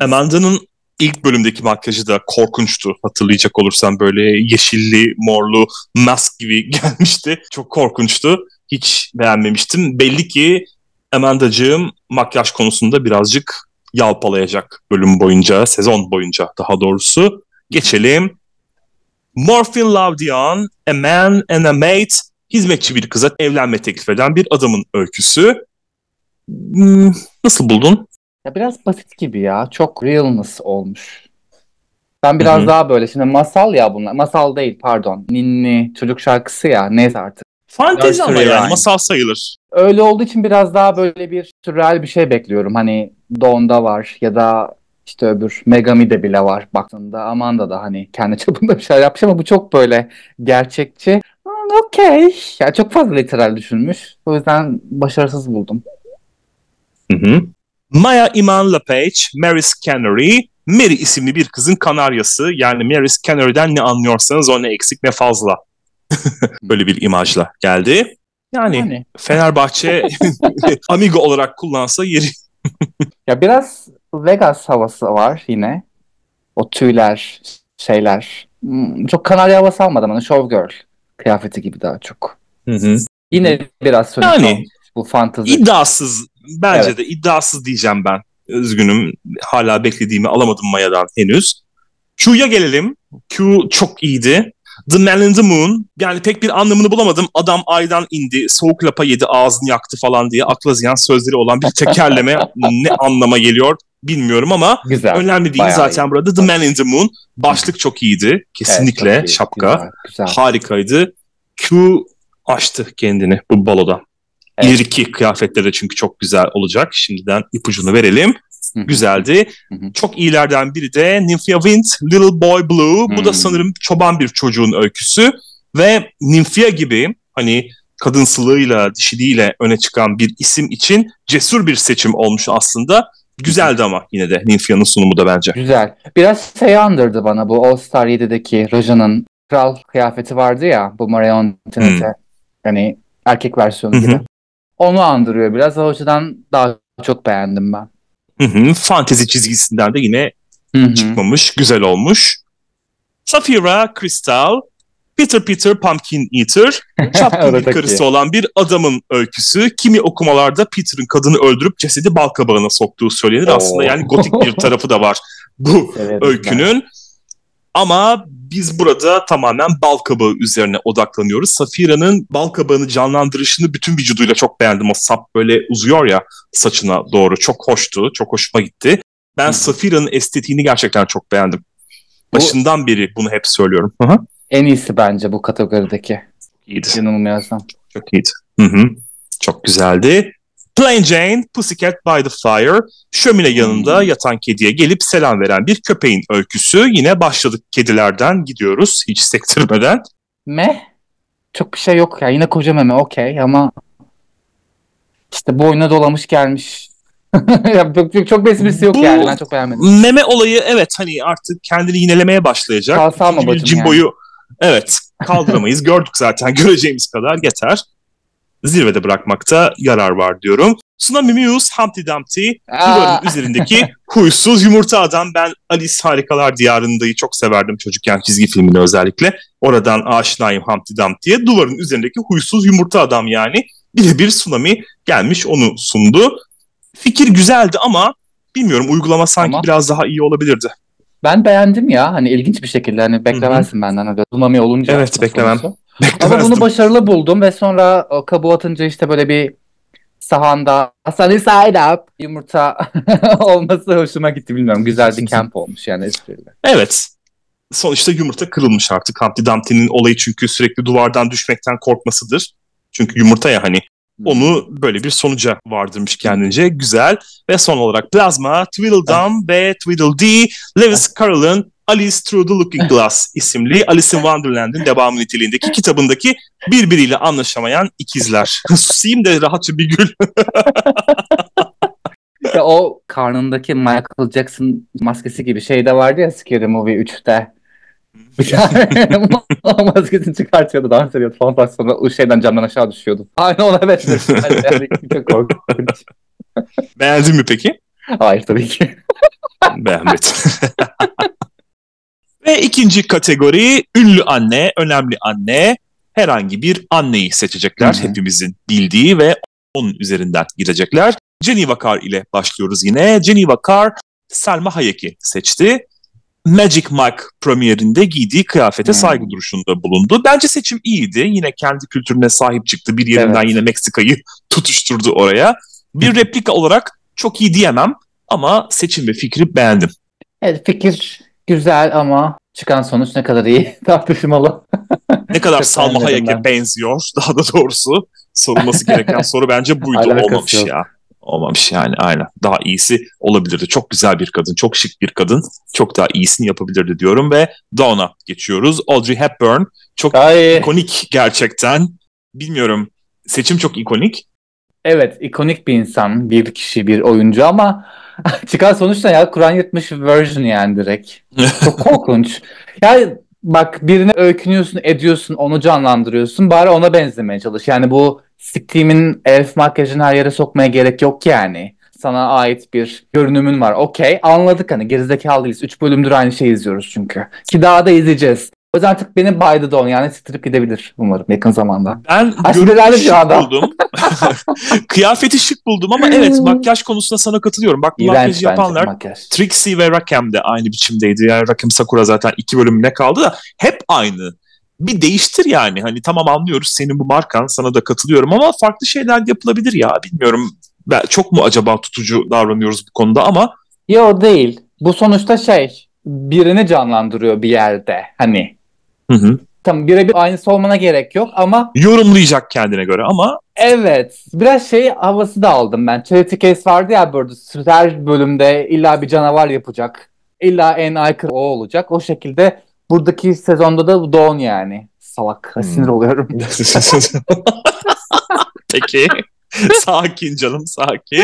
Amanda'nın İlk bölümdeki makyajı da korkunçtu. Hatırlayacak olursan böyle yeşilli, morlu, mask gibi gelmişti. Çok korkunçtu. Hiç beğenmemiştim. Belli ki Amanda'cığım makyaj konusunda birazcık yalpalayacak bölüm boyunca, sezon boyunca daha doğrusu. Geçelim. Morphine Love Dion, A Man and a Mate, hizmetçi bir kıza evlenme teklif eden bir adamın öyküsü. Nasıl buldun? Ya biraz basit gibi ya. Çok realness olmuş. Ben biraz Hı-hı. daha böyle şimdi masal ya bunlar. Masal değil pardon. Ninni, çocuk şarkısı ya neyse artık. Fantezi ama yani. yani masal sayılır. Öyle olduğu için biraz daha böyle bir sürreal bir şey bekliyorum. Hani Dawn'da var ya da işte öbür Megami'de bile var baktığında. Amanda da hani kendi çapında bir şeyler yapmış ama bu çok böyle gerçekçi. Okey. Yani çok fazla literal düşünmüş. O yüzden başarısız buldum. Hı hı. Maya Iman LePage, Mary's Canary, Mary isimli bir kızın kanaryası. Yani Mary's Canary'den ne anlıyorsanız o ne eksik ne fazla. Böyle bir imajla geldi. Yani, yani. Fenerbahçe Amigo olarak kullansa yeri. Ya biraz Vegas havası var yine. O tüyler, şeyler. Çok kanarya havası almadım. Hani showgirl kıyafeti gibi daha çok. Hı hı. Yine biraz sönük yani, olmuş bu fantezi. İddiasız. Bence evet. de iddiasız diyeceğim ben. Üzgünüm. Hala beklediğimi alamadım Maya'dan henüz. Q'ya gelelim. Q çok iyiydi. The Man in the Moon. Yani pek bir anlamını bulamadım. Adam aydan indi, soğuk lapa yedi, ağzını yaktı falan diye akla ziyan sözleri olan bir tekerleme ne anlama geliyor bilmiyorum ama güzel, önemli değil zaten iyi. Burada The Man in the Moon. Başlık çok iyiydi. Kesinlikle evet, çok iyi. Şapka. Güzel, güzel. Harikaydı. Q açtı kendini bu baloda. Evet. İleriki kıyafetleri çünkü çok güzel olacak. Şimdiden ipucunu verelim. Hı-hı. Güzeldi. Hı-hı. Çok iyilerden biri de Nymphia Wind, Little Boy Blue. Hı-hı. Bu da sanırım çoban bir çocuğun öyküsü. Ve Nymphia gibi hani kadınsılığıyla, dişiliğiyle öne çıkan bir isim için cesur bir seçim olmuş aslında. Güzeldi ama yine de Nymphia'nın sunumu da bence. Güzel. Biraz şey andırdı bana bu All Star yedideki Raja'nın kral kıyafeti vardı ya. Bu Marionette'nin yani erkek versiyonu Hı-hı. gibi. Onu andırıyor biraz. O açıdan daha çok beğendim ben. Hı hı. Fantezi çizgisinden de yine hı hı. çıkmamış. Güzel olmuş. Safira Crystal, Peter Peter Pumpkin Eater, çapkın bir karısı olan bir adamın öyküsü. Kimi okumalarda Peter'ın kadını öldürüp cesedi bal kabağına soktuğu söylenir. Oo. Aslında yani gotik bir tarafı da var bu evet, öykünün. Ben. Ama biz burada tamamen bal kabağı üzerine odaklanıyoruz. Safira'nın bal kabağını canlandırışını bütün vücuduyla çok beğendim. O sap böyle uzuyor ya saçına doğru. Çok hoştu, çok hoşuma gitti. Ben Hı-hı. Safira'nın estetiğini gerçekten çok beğendim. Başından bu, beri bunu hep söylüyorum. Hı-hı. En iyisi bence bu kategorideki. İyiydi. Yanılmıyorsam. Çok iyiydi. Hı-hı. Çok güzeldi. Plane Jane, Pussycat by the Fire, şömine yanında yatan kediye gelip selam veren bir köpeğin öyküsü. Yine başladık kedilerden gidiyoruz hiç sektirmeden. Meh, çok bir şey yok ya. Yine koca meme okey ama işte boyuna dolamış gelmiş. çok, çok, çok besbirisi yok bu yani ben çok beğenmedim. Meme olayı evet hani artık kendini yinelemeye başlayacak. Kalsam mı bacım Jimbo'yu yani? Evet kaldıramayız gördük zaten göreceğimiz kadar yeter. Zirvede bırakmakta yarar var diyorum. Tsunami Muse, Humpty Dumpty, duvarın üzerindeki huysuz yumurta adam. Ben Alice Harikalar Diyarında'yı çok severdim çocukken çizgi filmini özellikle. Oradan aşinayım Humpty Dumpty'ye. Duvarın üzerindeki huysuz yumurta adam yani. Birebir Tsunami gelmiş onu sundu. Fikir güzeldi ama bilmiyorum uygulama sanki ama biraz daha iyi olabilirdi. Ben beğendim ya hani ilginç bir şekilde hani beklemezsin Hı-hı. benden. Hani Tsunami olunca. Evet beklemem. Olursa. Beklemezdim. Ama bunu başarılı buldum ve sonra kabuğu atınca işte böyle bir sahanda sunny side up yumurta olması hoşuma gitti bilmiyorum. Güzel bir kamp olmuş yani espriyle. Evet. Sonuçta yumurta kırılmış artık. Humpty Dumpty'nin olayı çünkü sürekli duvardan düşmekten korkmasıdır. Çünkü yumurta ya hani onu böyle bir sonuca vardırmış kendince. Güzel. Ve son olarak Plasma, Tweedledum ve Tweedledee, Lewis Carroll'ın Alice Through the Looking Glass isimli Alice in Wonderland'in devamı niteliğindeki kitabındaki birbiriyle anlaşamayan ikizler. Susayım da rahatça bir gül. İşte o karnındaki Michael Jackson maskesi gibi şey de vardı ya Scary Movie üçte. Bir tane maskesini çıkartıyordu, dans ediyordu falan. Sonra o şeyden camdan aşağı düşüyordu. Aynı ona benziyor. Yani çok korkunç. Beğendin mi peki? Hayır tabii ki. Beğenmedim. Ve ikinci kategori ünlü anne, önemli anne, herhangi bir anneyi seçecekler. Hı-hı. Hepimizin bildiği ve onun üzerinden gidecekler. Geneva Carr ile başlıyoruz yine. Geneva Carr, Selma Hayek'i seçti. Magic Mike premierinde giydiği kıyafete Hı-hı. saygı duruşunda bulundu. Bence seçim iyiydi. Yine kendi kültürüne sahip çıktı. Bir yerinden evet. yine Meksika'yı tutuşturdu oraya. Bir replika olarak çok iyi diyemem ama seçim ve fikri beğendim. Evet, fikir güzel ama çıkan sonuç ne kadar iyi tartışmalı. Ne kadar Salma Hayek'e benziyor daha da doğrusu. Sorulması gereken soru bence buydu. Olmamış yok. ya. Olmamış yani, aynen. Daha iyisi olabilirdi. Çok güzel bir kadın, çok şık bir kadın. Çok daha iyisini yapabilirdi diyorum ve Dawn'a geçiyoruz. Audrey Hepburn çok Ay. ikonik gerçekten. Bilmiyorum, seçim çok ikonik. Evet, ikonik bir insan, bir kişi, bir oyuncu ama çıkan sonuçta ya Kur'an yırtmış version yani direkt. Çok korkunç. Yani bak, birine öykünüyorsun, ediyorsun, onu canlandırıyorsun. Bari ona benzemeye çalış. Yani bu siktiğimin elf makyajını her yere sokmaya gerek yok yani. Sana ait bir görünümün var. Okey, anladık hani, gerizekalı değiliz. Üç bölümdür aynı şeyi izliyoruz çünkü. Ki daha da izleyeceğiz. O yüzden artık beni by the dawn yani siktirip gidebilir umarım yakın zamanda. Ben görünüşü şık buldum. Kıyafeti şık buldum ama evet, makyaj konusunda sana katılıyorum. Bak, bu makyajı yapanlar makyaj. Trixie ve Rakem de aynı biçimdeydi. Yani Rakem Sakura zaten iki bölümüne kaldı da hep aynı. Bir değiştir yani. Hani tamam, anlıyoruz senin bu markan, sana da katılıyorum ama farklı şeyler yapılabilir ya, bilmiyorum. Ben, çok mu acaba tutucu davranıyoruz bu konuda ama. Yo değil. Bu sonuçta şey, birini canlandırıyor bir yerde hani. Hı hı. Tam birebir aynısı olmana gerek yok ama yorumlayacak kendine göre ama. Evet, biraz şey havası da aldım ben. Charity Case vardı ya, böyle her bölümde illa bir canavar yapacak, illa en aykırı o olacak. O şekilde buradaki sezonda da Dawn yani. Salak, hmm. sinir oluyorum. Peki, sakin canım, sakin.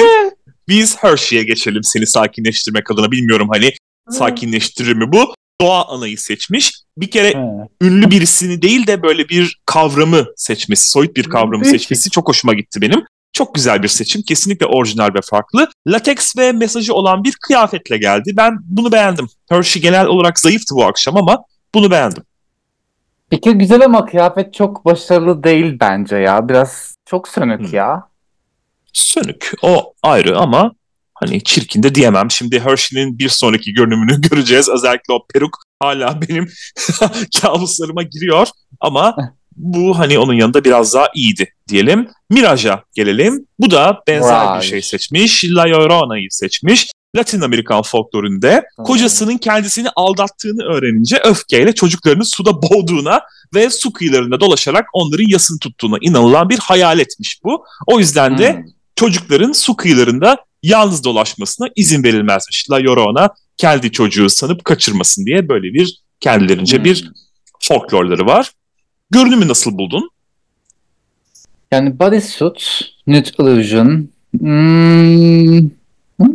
Biz Hershey'e geçelim seni sakinleştirmek adına. Bilmiyorum hani sakinleştirir mi bu? Doğa Ana'yı seçmiş. Bir kere He. ünlü birisini değil de böyle bir kavramı seçmesi, soyut bir kavramı seçmesi çok hoşuma gitti benim. Çok güzel bir seçim. Kesinlikle orijinal ve farklı. Lateks ve mesajı olan bir kıyafetle geldi. Ben bunu beğendim. Hershey genel olarak zayıftı bu akşam ama bunu beğendim. Peki güzel ama kıyafet çok başarılı değil bence ya. Biraz çok sönük Hı. ya. Sönük. O ayrı ama hani çirkin de diyemem. Şimdi Hershey'nin bir sonraki görünümünü göreceğiz. Özellikle o peruk hala benim kabuslarıma giriyor. Ama bu hani onun yanında biraz daha iyiydi diyelim. Mirage'a gelelim. Bu da benzer wow. bir şey seçmiş. La Llorona'yı seçmiş. Latin Amerikan folkloründe kocasının kendisini aldattığını öğrenince öfkeyle çocuklarını suda boğduğuna ve su kıyılarında dolaşarak onların yasını tuttuğuna inanılan bir hayaletmiş bu. O yüzden de hmm. çocukların su kıyılarında yalnız dolaşmasına izin verilmezmiş. La Llorona kendi çocuğu sanıp kaçırmasın diye böyle bir kendilerince hmm. bir folklorları var. Görünümü nasıl buldun? Yani bodysuit, nude illusion. Hmm,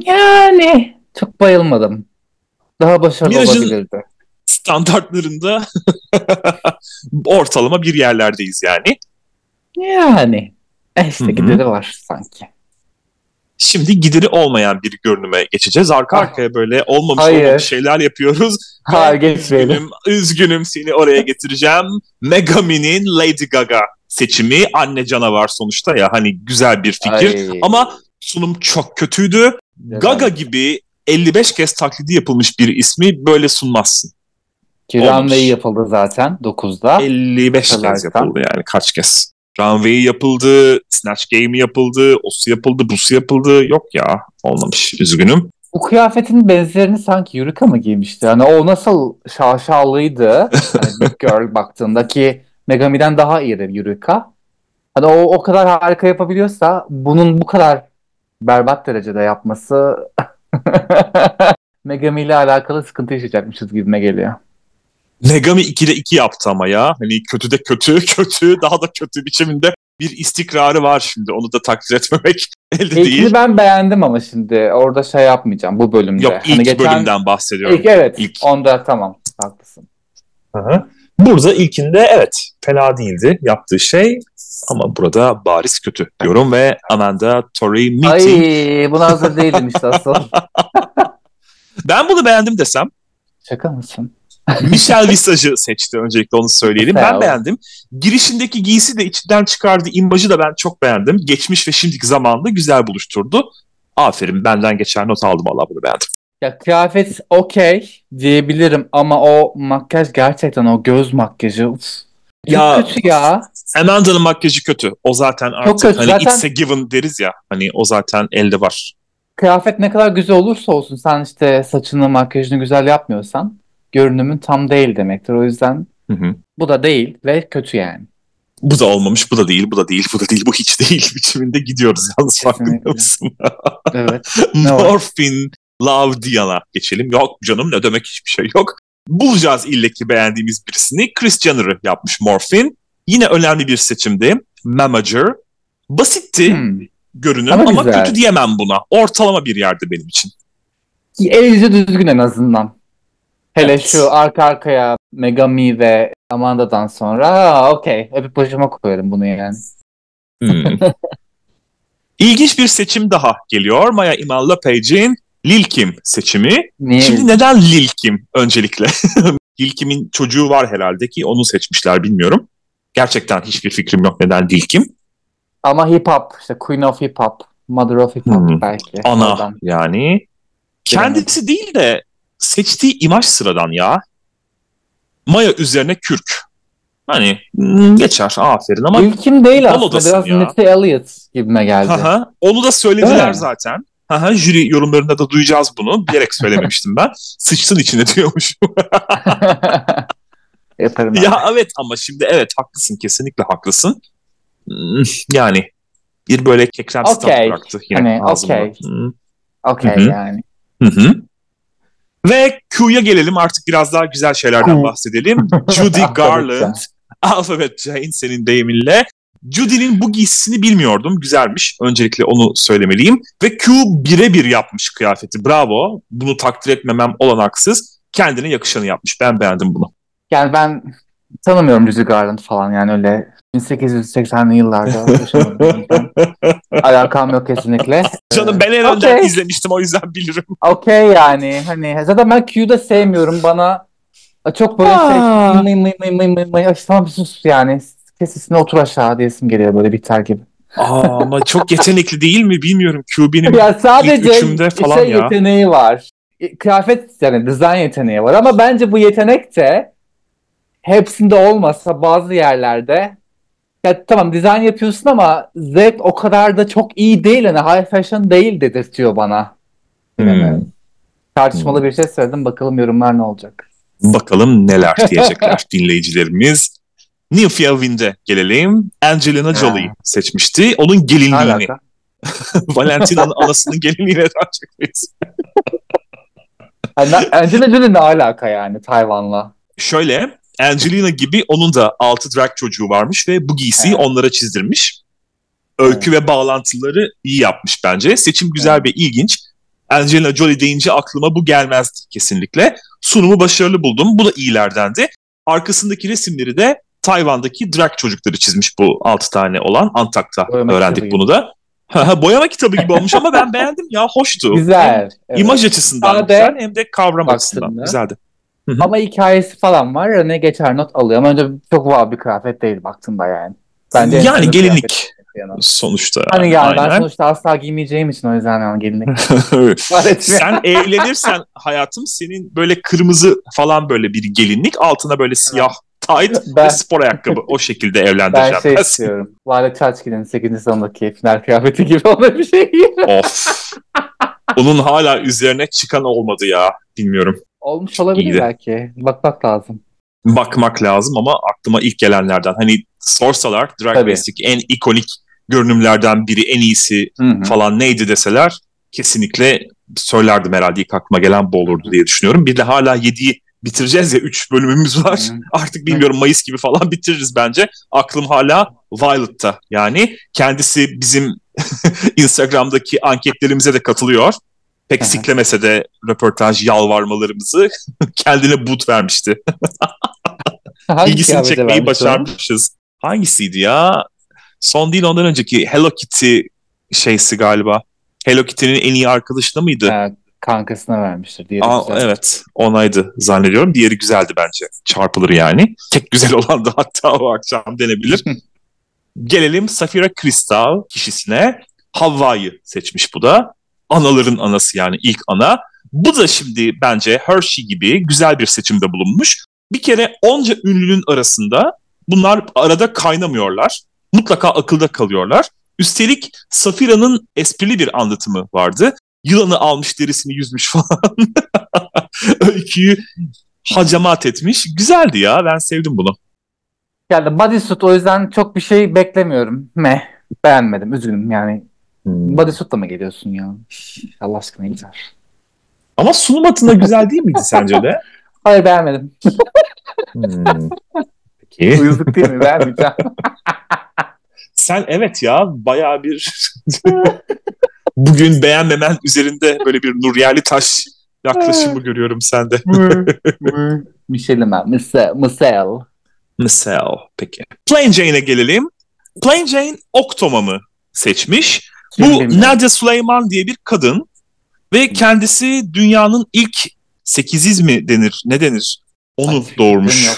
yani çok bayılmadım. Daha başarılı Miraj'ın olabilirdi. Standartlarında ortalama bir yerlerdeyiz yani. Yani işte Hı-hı. gideri var sanki. Şimdi gideri olmayan bir görünüme geçeceğiz. Arka arkaya böyle olmamış Hayır. olmamış şeyler yapıyoruz. Hayır, geçmeyelim. Üzgünüm, üzgünüm seni oraya getireceğim. Megamini'nin Lady Gaga seçimi. Anne canavar sonuçta ya, hani güzel bir fikir. Ay. Ama sunum çok kötüydü. Evet. Gaga gibi elli beş kez taklidi yapılmış bir ismi böyle sunmazsın. Runway yapıldı zaten dokuzda. elli beş Kazarstan. Kez yapıldı yani, kaç kez. Runway yapıldı, Snatch Game'i yapıldı, osu yapıldı, busu yapıldı. Yok ya, olmamış. Üzgünüm. Bu kıyafetin benzerini sanki Yurika mı giymişti? Yani o nasıl şaşalıydı? Hani Big Girl baktığındaki Megami'den daha iyiydi Yurika. Hani o o kadar harika yapabiliyorsa bunun bu kadar berbat derecede yapması Megami ile alakalı sıkıntı yaşayacakmışız gibime geliyor. Megami ikide iki yaptı ama ya. Hani kötü de kötü, kötü, daha da kötü biçiminde bir istikrarı var şimdi. Onu da takdir etmemek elde İlkini değil. İlkini ben beğendim ama şimdi orada şey yapmayacağım bu bölümde. Yok, ilk hani geçen bölümden bahsediyorum. İlk, evet, ilk. Onda tamam, haklısın. Hı-hı. Burada ilkinde evet, fena değildi yaptığı şey ama burada bariz kötü diyorum ve Amanda Tory Meeting. Ay, buna hazır değildim işte asıl. Ben bunu beğendim desem. Şaka mısın? Michelle Visaj'ı seçti, öncelikle onu söyleyelim. Ben beğendim. Girişindeki giysi de içinden çıkardığı imajı da ben çok beğendim. Geçmiş ve şimdiki zamanda güzel buluşturdu. Aferin, benden geçen not aldım, Allah bunu beğendim. Ya kıyafet okey diyebilirim ama o makyaj gerçekten, o göz makyajı uf, Ya, kötü ya. Amanda'nın makyajı kötü. O zaten artık hani zaten... it's a given deriz ya. Hani o zaten elde var. Kıyafet ne kadar güzel olursa olsun sen işte saçını makyajını güzel yapmıyorsan görünümün tam değil demektir. O yüzden hı hı. bu da değil ve kötü yani. Bu da olmamış, bu da değil, bu da değil, bu da değil, bu hiç değil biçiminde gidiyoruz yalnız farkında mısın? Evet. Morfin, Love Diana geçelim. Yok canım ne demek hiçbir şey yok. Bulacağız illeki beğendiğimiz birisini. Kris Jenner'ı yapmış Morfin. Yine önemli bir seçimdi. Mamager. Basitti hmm. görünüm ama, ama kötü diyemem buna. Ortalama bir yerde benim için. El yüzü düzgün en azından. Hele evet. şu arka arkaya Megami ve Amanda'dan sonra okey. Öpüp başıma koyarım bunu yani. Hmm. İlginç bir seçim daha geliyor. Maya İman Löpej'in Lil' Kim seçimi. Niye? Şimdi neden Lil' Kim öncelikle? Lil' Kim'in çocuğu var herhalde ki onu seçmişler bilmiyorum. Gerçekten hiçbir fikrim yok neden Lil' Kim. Ama hip hop işte Queen of Hip Hop, Mother of Hip Hop hmm. belki. Ana oradan. Yani. Kendisi yani. Değil de seçtiği imaj sıradan ya. Maya üzerine kürk. Hani geçer aferin ama. Lil' Kim değil aslında biraz ya. Missy Elliott gibime geldi. Aha, onu da söylediler zaten. Aha, jüri yorumlarında da duyacağız bunu. Bilerek söylememiştim ben. Sıçsın içine diyormuşum. Yaparım abi. Ya evet ama şimdi evet haklısın kesinlikle haklısın. Yani bir böyle kekremsi okay. tat bıraktı yine hani, ağzımda. Okey okay, yani. Hı-hı. Ve Q'ya gelelim artık biraz daha güzel şeylerden bahsedelim. Judy Garland, Alphabet Jane senin deyiminle. Judy'nin bu giysisini bilmiyordum. Güzelmiş. Öncelikle onu söylemeliyim. Ve Q birebir yapmış kıyafeti. Bravo. Bunu takdir etmemem olanaksız. Kendine yakışanı yapmış. Ben beğendim bunu. Yani ben tanımıyorum Judy Garland falan. Yani öyle bin sekiz yüz seksenli yıllarda. Alakam yok kesinlikle. Canım ben en önden okay. izlemiştim. O yüzden bilirim. Okey yani. Hani zaten ben Q'yu da sevmiyorum. Bana çok böyle şey. Mıy mıy mıy mıy mıy mıy. Tamam sus yani. Kesesine otur aşağı diyesim geliyor böyle biter gibi. Aa, ama çok yetenekli değil mi bilmiyorum. Q B'nin ya sadece üçümde falan şey ya. Yeteneği var. Kıyafet yani dizayn yeteneği var ama bence bu yetenek de hepsinde olmasa bazı yerlerde ya tamam dizayn yapıyorsun ama zevk o kadar da çok iyi değil hani high fashion değil dedirtiyor bana. Hmm. Tartışmalı hmm. bir şey söyledim bakalım yorumlar ne olacak. Bakalım neler diyecekler dinleyicilerimiz. Nymphia Wind'e gelelim. Angelina Jolie ha. seçmişti. Onun gelinliğini. Valentina'nın anasının gelinliğine daha çok benziyor. Yani Angelina Jolie ne alaka yani Tayvan'la? Şöyle, Angelina gibi onun da altı drag çocuğu varmış ve bu giysiyi ha. onlara çizdirmiş. Öykü evet. ve bağlantıları iyi yapmış bence. Seçim güzel evet. ve ilginç. Angelina Jolie deyince aklıma bu gelmezdi kesinlikle. Sunumu başarılı buldum. Bu da iyilerdendi. Arkasındaki resimleri de Tayvan'daki drag çocukları çizmiş bu altı tane olan. Antak'ta boyama öğrendik bunu da. Boyama kitabı gibi olmuş ama ben beğendim ya. Hoştu. Güzel. Evet. İmaj açısından Sade, güzel hem de kavram açısından. Güzeldi. Hı-hı. Ama hikayesi falan var. Ne geçer not alıyor ama önce çok wow bir kıyafet değil baktığımda yani. Bence yani gelinlik sonuçta. Yani. Hani yani ben sonuçta asla giymeyeceğim için o yüzden yani gelinlik. Sen evlenirsen hayatım senin böyle kırmızı falan böyle bir gelinlik altına böyle siyah Ait ben... ve spor ayakkabı o şekilde evlendireceğim. Ben şey ben istiyorum. Vale Çaçki'nin sekizinci sonundaki final kıyafeti gibi olan bir şey. Of. Onun hala üzerine çıkan olmadı ya. Bilmiyorum. Olmuş çok olabilir iyiydi. Belki. Bakmak lazım. Bakmak lazım ama aklıma ilk gelenlerden. Hani sorsalar Drag Race'deki en ikonik görünümlerden biri en iyisi Hı-hı. falan neydi deseler kesinlikle söylerdim herhalde. İlk aklıma gelen bu olurdu diye düşünüyorum. Bir de hala yediği bitireceğiz ya üç bölümümüz var. Hmm. Artık bilmiyorum hmm. Mayıs gibi falan bitiririz bence. Aklım hala Violet'ta. Yani kendisi bizim Instagram'daki anketlerimize de katılıyor. Pek siklemese de röportaj yalvarmalarımızı kendine boot vermişti. İlgisini çekmeyi başarmışız. Onu? Hangisiydi ya? Son değil ondan önceki Hello Kitty şeysi galiba. Hello Kitty'nin en iyi arkadaşına mıydı? Evet. Kankasına vermiştir. Diğeri Aa, evet onaydı zannediyorum. Diğeri güzeldi bence. Çarpılır yani. Tek güzel olan da hatta o akşam denebilir. Gelelim Safira Kristal kişisine. Havva'yı seçmiş bu da. Anaların anası yani ilk ana. Bu da şimdi bence Hershey gibi güzel bir seçimde bulunmuş. Bir kere onca ünlünün arasında bunlar arada kaynamıyorlar. Mutlaka akılda kalıyorlar. Üstelik Safira'nın esprili bir anlatımı vardı. Yılanı almış, derisini yüzmüş falan. Öyküyü hacamat etmiş. Güzeldi ya, ben sevdim bunu. Yani bodysuit, o yüzden çok bir şey beklemiyorum. Meh, beğenmedim, üzgünüm yani. Hmm. Bodysuit'la mı geliyorsun ya? Allah aşkına güzel. Ama sunum adına güzel değil miydi sence de? Hayır, beğenmedim. Hmm. Peki. Uyuzluk değil mi? Beğenmeyeceğim. Sen evet ya, bayağı bir bugün beğenmemen üzerinde böyle bir Nuriyeli Taş yaklaşımı görüyorum sende. Michelle'me, Michelle. Michelle, peki. Plane Jane'e gelelim. Plane Jane Oktomam'ı seçmiş. Kim Bu bilmiyorum. Nadya Suleman diye bir kadın ve kendisi dünyanın ilk sekiziz mi denir, ne denir? Onu Ay, doğurmuş.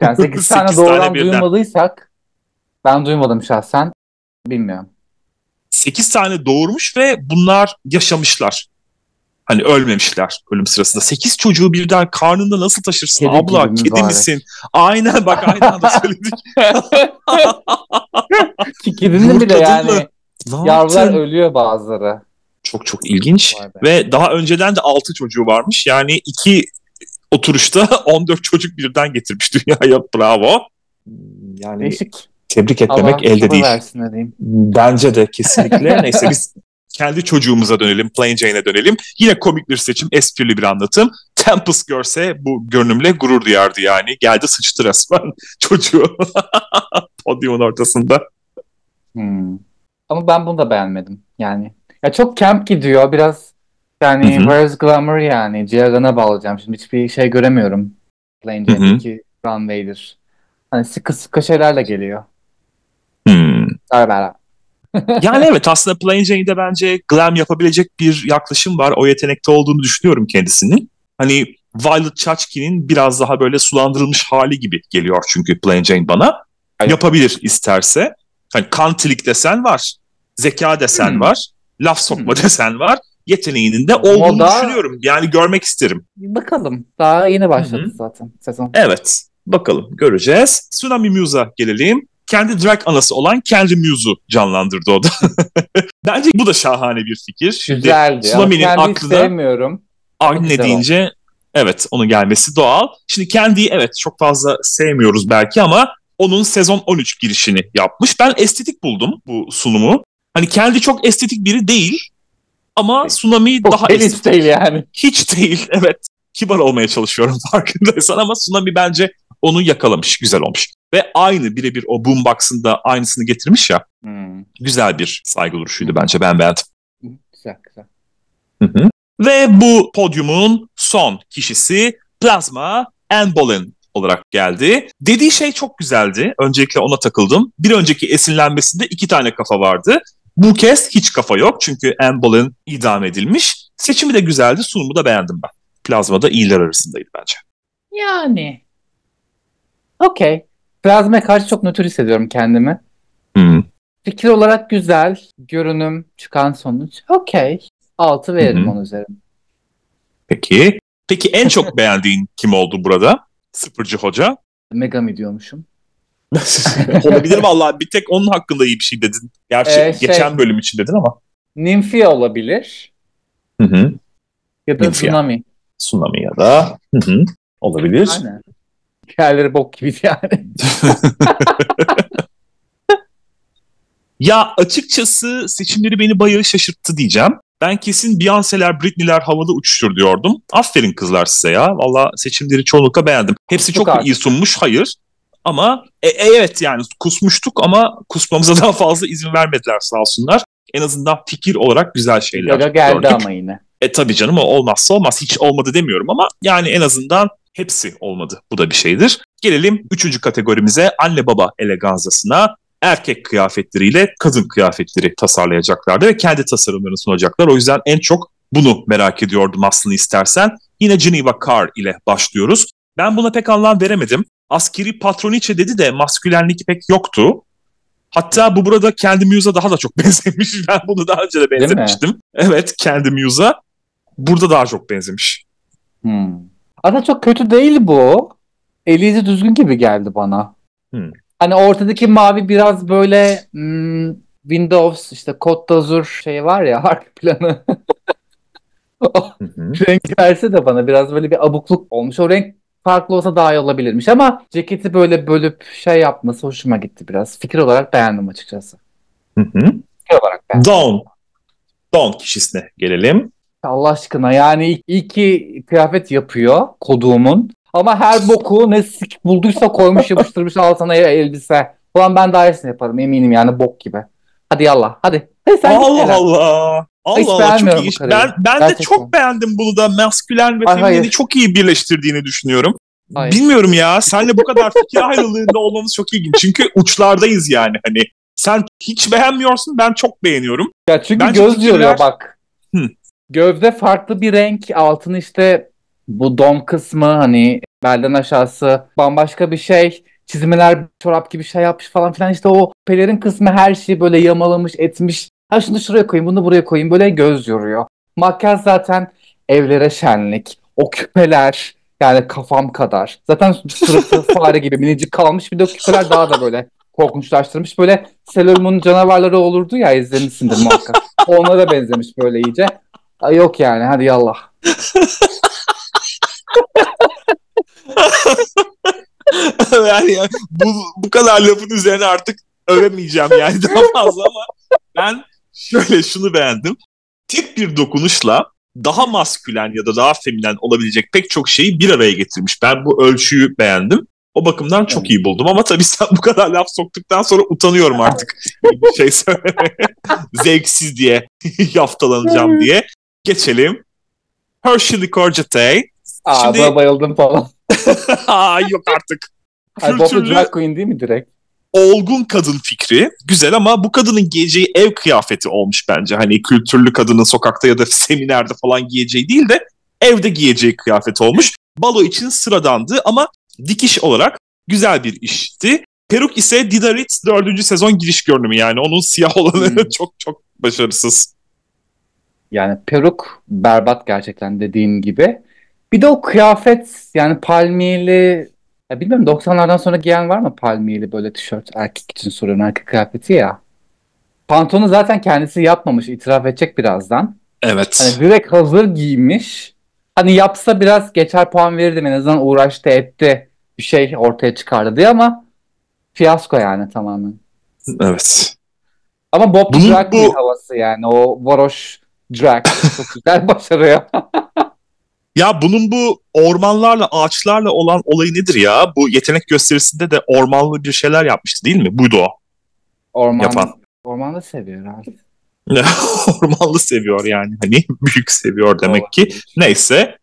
Yani sekiz tane doğuran duymadıysak, ben duymadım şahsen, bilmiyorum. sekiz tane doğurmuş ve bunlar yaşamışlar. Hani ölmemişler ölüm sırasında. sekiz çocuğu birden karnında nasıl taşırsın? Kedi abla, kedi bari. Misin? Aynen bak, aynı anda söyledik. Kedinin bile yani. Yavrular ölüyor bazıları. Çok çok ilginç. Ve daha önceden de altı çocuğu varmış. Yani iki oturuşta on dört çocuk birden getirmiş dünyaya. Bravo. Yani Eşik. Tebrik etmemek Allah, elde değil. Versin, bence de kesinlikle. Neyse biz kendi çocuğumuza dönelim. Plane Jane'e dönelim. Yine komik bir seçim, esprili bir anlatım. Tempest görse bu görünümle gurur duyardı yani. Geldi sıçtı resmen çocuğu. Podyumun ortasında. Hmm. Ama ben bunu da beğenmedim yani. Ya çok camp gidiyor biraz yani. Hı-hı. Where's Glamour yani. Ciğerlerine bağlayacağım. Şimdi hiçbir şey göremiyorum. Plane Jane'deki runway'dir. Hani sıkı sıkı şeylerle geliyor. Hmm. Yani evet, aslında Plane Jane'de bence glam yapabilecek bir yaklaşım var. O yetenekte olduğunu düşünüyorum kendisinin. Hani Violet Chachki'nin biraz daha böyle sulandırılmış hali gibi geliyor çünkü Plane Jane bana. Evet. Yapabilir isterse. Hani kantilik desen var. Zeka desen hmm. var. Laf sokma hmm. desen var. Yeteneğinin de olduğunu o da... düşünüyorum. Yani görmek isterim. Bakalım. Daha yeni başladı Hı-hı. zaten sezon. Evet. Bakalım, göreceğiz. Tsunami Muse'a gelelim. Kendi drag anası olan kendi Muse'u canlandırdı o da. Bence bu da şahane bir fikir. Şimdi güzeldi. Tsunami'nin aklına sevmiyorum. Anne deyince oldu. Evet, onun gelmesi doğal. Şimdi Candy'yi evet çok fazla sevmiyoruz belki ama onun sezon on üç girişini yapmış. Ben estetik buldum bu sunumu. Hani Candy çok estetik biri değil ama Tsunami çok daha estetik değil yani. Hiç değil, evet. Kibar olmaya çalışıyorum farkındaysan ama Tsunami bence onu yakalamış, güzel olmuş. Ve aynı birebir o boombox'ın da aynısını getirmiş ya. Hmm. Güzel bir saygı duruşuydu bence, ben beğendim. Güzel güzel. Hı-hı. Ve bu podyumun son kişisi Plasma Anne Boleyn olarak geldi. Dediği şey çok güzeldi. Öncelikle ona takıldım. Bir önceki esinlenmesinde iki tane kafa vardı. Bu kez hiç kafa yok çünkü Anne Boleyn idam edilmiş. Seçimi de güzeldi, sunumu da beğendim ben. Plazma da iyiler arasındaydı bence. Yani. Okey. Plazma'ya karşı çok nötr hissediyorum kendimi. Hmm. Fikir olarak güzel. Görünüm, çıkan sonuç. Okey. altı veririm hmm. onun üzerine. Peki. Peki en çok beğendiğin kim oldu burada? Sıfırcı Hoca. Megami diyormuşum. Olabilir vallahi. Bir tek onun hakkında iyi bir şey dedin. Gerçi ee, şey, geçen bölüm için dedin ama. Nymphia olabilir. Hı hı. Ya da Nymphia. Tsunami. Tsunami ya da Hı-hı. olabilir. Aynen. Hikayeleri bok gibi yani. Ya açıkçası seçimleri beni bayağı şaşırttı diyeceğim. Ben kesin Beyoncé'ler, Britney'ler havada uçuşur diyordum. Aferin kızlar size ya. Valla seçimleri çoğunlukla beğendim. Hepsi çok, çok iyi sunmuş. Hayır. Ama e, e, evet yani kusmuştuk ama kusmamıza daha fazla izin vermediler sağ olsunlar. En azından fikir olarak güzel şeyler gördük. Geldi ama yine. E tabii canım, o olmazsa olmaz. Hiç olmadı demiyorum ama yani en azından hepsi olmadı. Bu da bir şeydir. Gelelim üçüncü kategorimize, anne baba eleganzasına. Erkek kıyafetleriyle kadın kıyafetleri tasarlayacaklardı ve kendi tasarımlarını sunacaklar. O yüzden en çok bunu merak ediyordum aslında istersen. Yine Geneva Carr ile başlıyoruz. Ben buna pek anlam veremedim. Askeri patroniçe dedi de maskülenlik pek yoktu. Hatta bu burada kendi Muse'a daha da çok benzemiş. Ben bunu daha önce de benzemiştim. Evet, kendi Muse'a burada daha çok benzemiş. Hmm. Aslında çok kötü değil bu. Elize düzgün gibi geldi bana. Hmm. Hani ortadaki mavi biraz böyle hmm, Windows işte Côte d'Azur şey var ya, arka planı. O renk verse de bana biraz böyle bir abukluk olmuş. O renk farklı olsa daha iyi olabilirmiş ama ceketi böyle bölüp şey yapması hoşuma gitti biraz. Fikir olarak beğendim açıkçası. Hı hı. Fikir olarak beğendim. Don. Don kişisine gelelim. Allah aşkına yani iyi ki kıyafet yapıyor koduğumun. Ama her boku ne sik bulduysa koymuş yapıştırmış al sana elbise. Ulan ben daha iyisini yaparım eminim yani bok gibi. Hadi yallah hadi. Sen Allah Allah. Allah hiç Allah çok iyi. Ben, ben gerçekten de çok beğendim bunu da. Maskülen ve feminini çok iyi birleştirdiğini düşünüyorum. Hayır. Bilmiyorum ya. Seninle bu kadar fikir ayrılığında olmamız çok ilginç. Çünkü uçlardayız yani hani. Sen hiç beğenmiyorsun, ben çok beğeniyorum. Ya çünkü ben göz diyor ya bak. Hı. Gövde farklı bir renk. Altını işte bu dom kısmı hani belden aşağısı bambaşka bir şey. Çizmeler çorap gibi şey yapmış falan filan. İşte o pelerin kısmı her şeyi böyle yamalamış etmiş. Ha şunu şuraya koyayım, bunu buraya koyayım. Böyle göz yoruyor. Makyaj zaten evlere şenlik. O küpeler yani kafam kadar. Zaten sırtı fare gibi minicik kalmış. Bir de küpeler daha da böyle korkunçlaştırmış. Böyle Sailor Moon canavarları olurdu ya, izlemişsindir muhakkak. Onlara benzemiş böyle iyice. Ay yok yani hadi yallah. Yani bu, bu kadar lafın üzerine artık övemeyeceğim yani daha fazla ama ben şöyle şunu beğendim. Tek bir dokunuşla daha maskülen ya da daha feminen olabilecek pek çok şeyi bir araya getirmiş. Ben bu ölçüyü beğendim. O bakımdan çok evet. iyi buldum ama tabii sen bu kadar laf soktuktan sonra utanıyorum artık. Bir şey söylemeye. Zevksiz diye yaftalanacağım diye. Geçelim. Hershey'li Corjete. Aa şimdi... buna bayıldım falan. Aa yok artık. Ay, Bob the Drag Queen değil mi direkt? Olgun kadın fikri güzel ama bu kadının giyeceği ev kıyafeti olmuş bence. Hani kültürlü kadının sokakta ya da seminerde falan giyeceği değil de evde giyeceği kıyafet olmuş. Balo için sıradandı ama dikiş olarak güzel bir işti. Peruk ise Dida Ritz dördüncü sezon giriş görünümü yani onun siyah olanı hmm. çok çok başarısız. Yani peruk berbat gerçekten dediğin gibi. Bir de o kıyafet yani palmiyeli... Ya bilmiyorum doksanlardan sonra giyen var mı palmiyeli böyle tişört? Erkek için soruyorum, erkek kıyafeti ya. Pantolonu zaten kendisi yapmamış, itiraf edecek birazdan. Evet. Hani direkt hazır giymiş. Hani yapsa biraz geçer puan verirdim en azından, uğraştı etti bir şey ortaya çıkardı diye ama fiyasko yani tamamen. Evet. Ama Bob Bunun Drag bu... havası yani o varoş drag çok güzel başarıyor. Ya bunun bu ormanlarla, ağaçlarla olan olayı nedir ya? Bu yetenek gösterisinde de ormanlı bir şeyler yapmıştı değil mi? Buydu o. Orman, yapan. Ormanlı seviyor abi. Ormanlı seviyor yani. Hani büyük seviyor demek Doğru. ki. Neyse.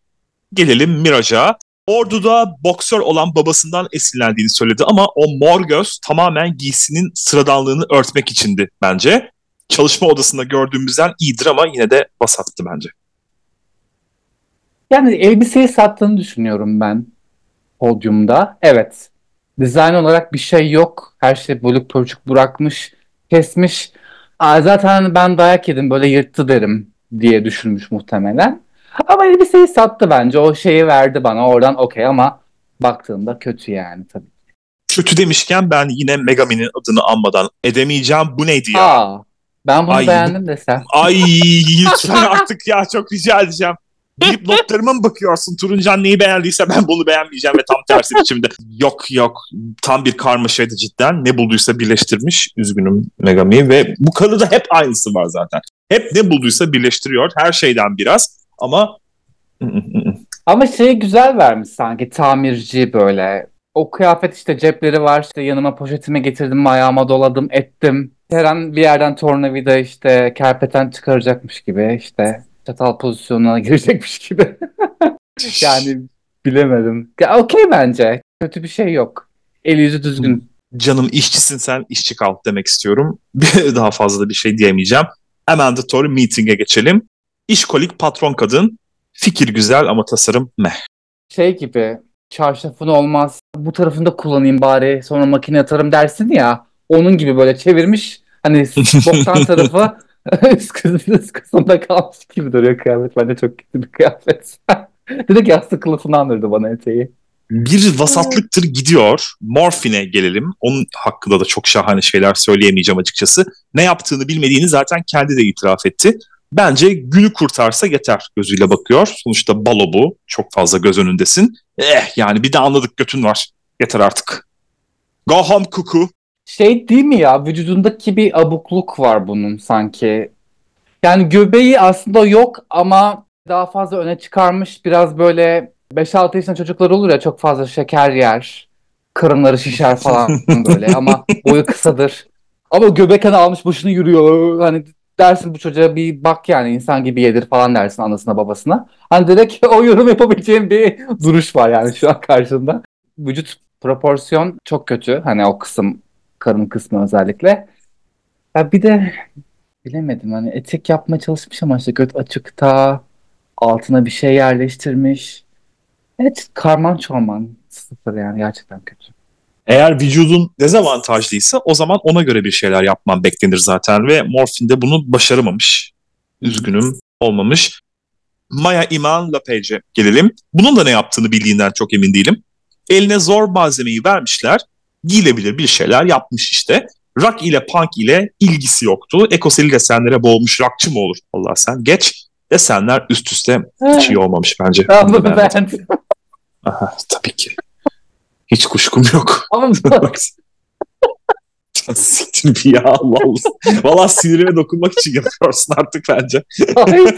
Gelelim Mirage'a. Ordu'da boksör olan babasından esinlendiğini söyledi ama o mor göz tamamen giysinin sıradanlığını örtmek içindi bence. Çalışma odasında gördüğümüzden iyidir ama yine de vasattı bence. Yani elbiseyi sattığını düşünüyorum ben podyumda. Evet. Dizayn olarak bir şey yok. Her şey bölük pörçük bırakmış, kesmiş. Aa, zaten ben dayak yedim böyle yırttı derim diye düşünmüş muhtemelen. Ama elbiseyi sattı bence. O şeyi verdi bana oradan okey ama baktığımda kötü yani tabii. Kötü demişken ben yine Megumin'in adını anmadan edemeyeceğim. Bu neydi ya? Aa, ben bunu ay, beğendim de sen. Ay lütfen artık ya çok rica edeceğim. Gidip notlarıma mı bakıyorsun? Turuncan neyi beğendiyse ben bunu beğenmeyeceğim ve tam tersi biçimde. Yok yok tam bir karmaşaydı cidden. Ne bulduysa birleştirmiş. Üzgünüm Megami ve bu kanıda hep aynısı var zaten. Hep ne bulduysa birleştiriyor. Her şeyden biraz ama... ama şeyi güzel vermiş sanki tamirci böyle. O kıyafet işte cepleri var. İşte yanıma poşetime getirdim, ayağıma doladım, ettim. Her an bir yerden tornavida işte kerpeten çıkaracakmış gibi işte... çatal pozisyonuna girecekmiş gibi. Yani bilemedim. Ya okey bence. Kötü bir şey yok. Eli yüzü düzgün. Canım işçisin sen, işçi kal demek istiyorum. Daha fazla da bir şey diyemeyeceğim. Mandatory meeting'e geçelim. İşkolik patron kadın. Fikir güzel ama tasarım meh. Şey gibi çarşafın olmaz. Bu tarafını da kullanayım bari sonra makineye atarım dersin ya. Onun gibi böyle çevirmiş. Hani boktan tarafı üst kısmında, üst kısmında kalmış gibi duruyor kıyafet. Bence çok kötü bir kıyafet. Direkt yastık kılıfını andırdı bana eteği. bir vasatlıktır gidiyor. Morphin'e gelelim. Onun hakkında da çok şahane şeyler söyleyemeyeceğim açıkçası. Ne yaptığını bilmediğini zaten kendi de itiraf etti. Bence günü kurtarsa yeter gözüyle bakıyor. Sonuçta balo bu. Çok fazla göz önündesin. Eh yani bir de anladık götün var. Yeter artık. Go home kuku. Şey değil mi ya? Vücudundaki bir abukluk var bunun sanki. Yani göbeği aslında yok ama daha fazla öne çıkarmış. Biraz böyle beş altı yaşında çocuklar olur ya, çok fazla şeker yer. Karınları şişer falan böyle ama boyu kısadır. Ama göbek hani almış başını yürüyor. Hani dersin bu çocuğa bir bak yani, insan gibi yedir falan dersin anasına babasına. Hani direkt o yorum yapabileceğim bir duruş var yani şu an karşında. Vücut proporsiyon çok kötü. Hani o kısım, karın kısmı özellikle. Ya bir de bilemedim hani etek yapmaya çalışmış ama işte göt açıkta, altına bir şey yerleştirmiş. Evet, karman çorman sıfır yani, gerçekten kötü. Eğer vücudun dezavantajlıysa o zaman ona göre bir şeyler yapman beklenir zaten ve Morphin de bunu başaramamış. Üzgünüm, olmamış. Maya Iman Lapage'e gelelim. Bunun da ne yaptığını bildiğinden çok emin değilim. Eline zor malzemeyi vermişler. Giyilebilir bir şeyler yapmış işte. Rock ile punk ile ilgisi yoktu. Ekoseli desenlere boğulmuş rockçı mı olur? Allah sen geç. Desenler üst üste hiç iyi olmamış bence. Ama ben. Aha, tabii ki. Hiç kuşkum yok. Ama siktir bir ya Allah Allah. Valla sinirime dokunmak için yapıyorsun artık bence. Hayır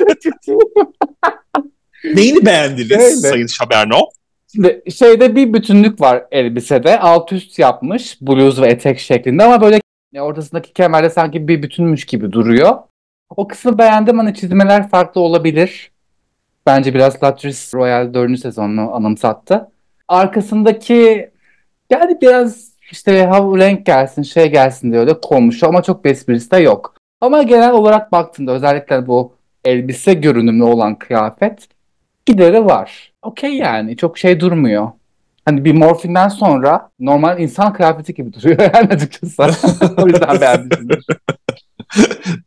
neyini beğendiniz Sayın Şaberno? Şimdi şeyde bir bütünlük var elbisede. Alt üst yapmış. Bluz ve etek şeklinde ama böyle ortasındaki kemerle sanki bir bütünmüş gibi duruyor. O kısmı beğendim. Hani çizmeler farklı olabilir. Bence biraz Latrice Royale dördüncü sezonunu anımsattı. Arkasındaki yani biraz işte hav renk gelsin şey gelsin diye öyle konmuş ama çok bir esprisi de yok. Ama genel olarak baktığımda özellikle bu elbise görünümlü olan kıyafet gideri var. Okey yani çok şey durmuyor. Hani bir Morphin'den sonra normal insan kıyafeti gibi duruyor yani açıkçası. O yüzden beğenmişimdir.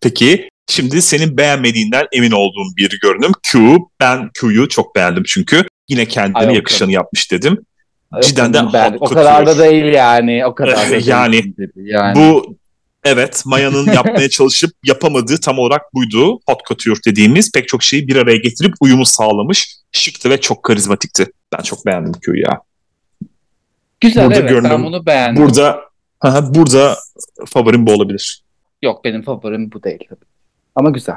Peki şimdi senin beğenmediğinden emin olduğum bir görünüm Q. Ben Q'yu çok beğendim çünkü. Yine kendine ay, yakışanı kadar yapmış dedim. Ay, cidden de halk o kadar da değil yani. O kadar da yani, yani bu evet Maya'nın yapmaya çalışıp yapamadığı tam olarak buydu. Hot couture dediğimiz pek çok şeyi bir araya getirip uyumu sağlamış. Şıktı ve çok karizmatikti. Ben çok beğendim Q'yu ya. Güzel burada evet görünüm, ben bunu beğendim. Burada, aha, burada favorim bu olabilir. Yok benim favorim bu değil. Ama güzel.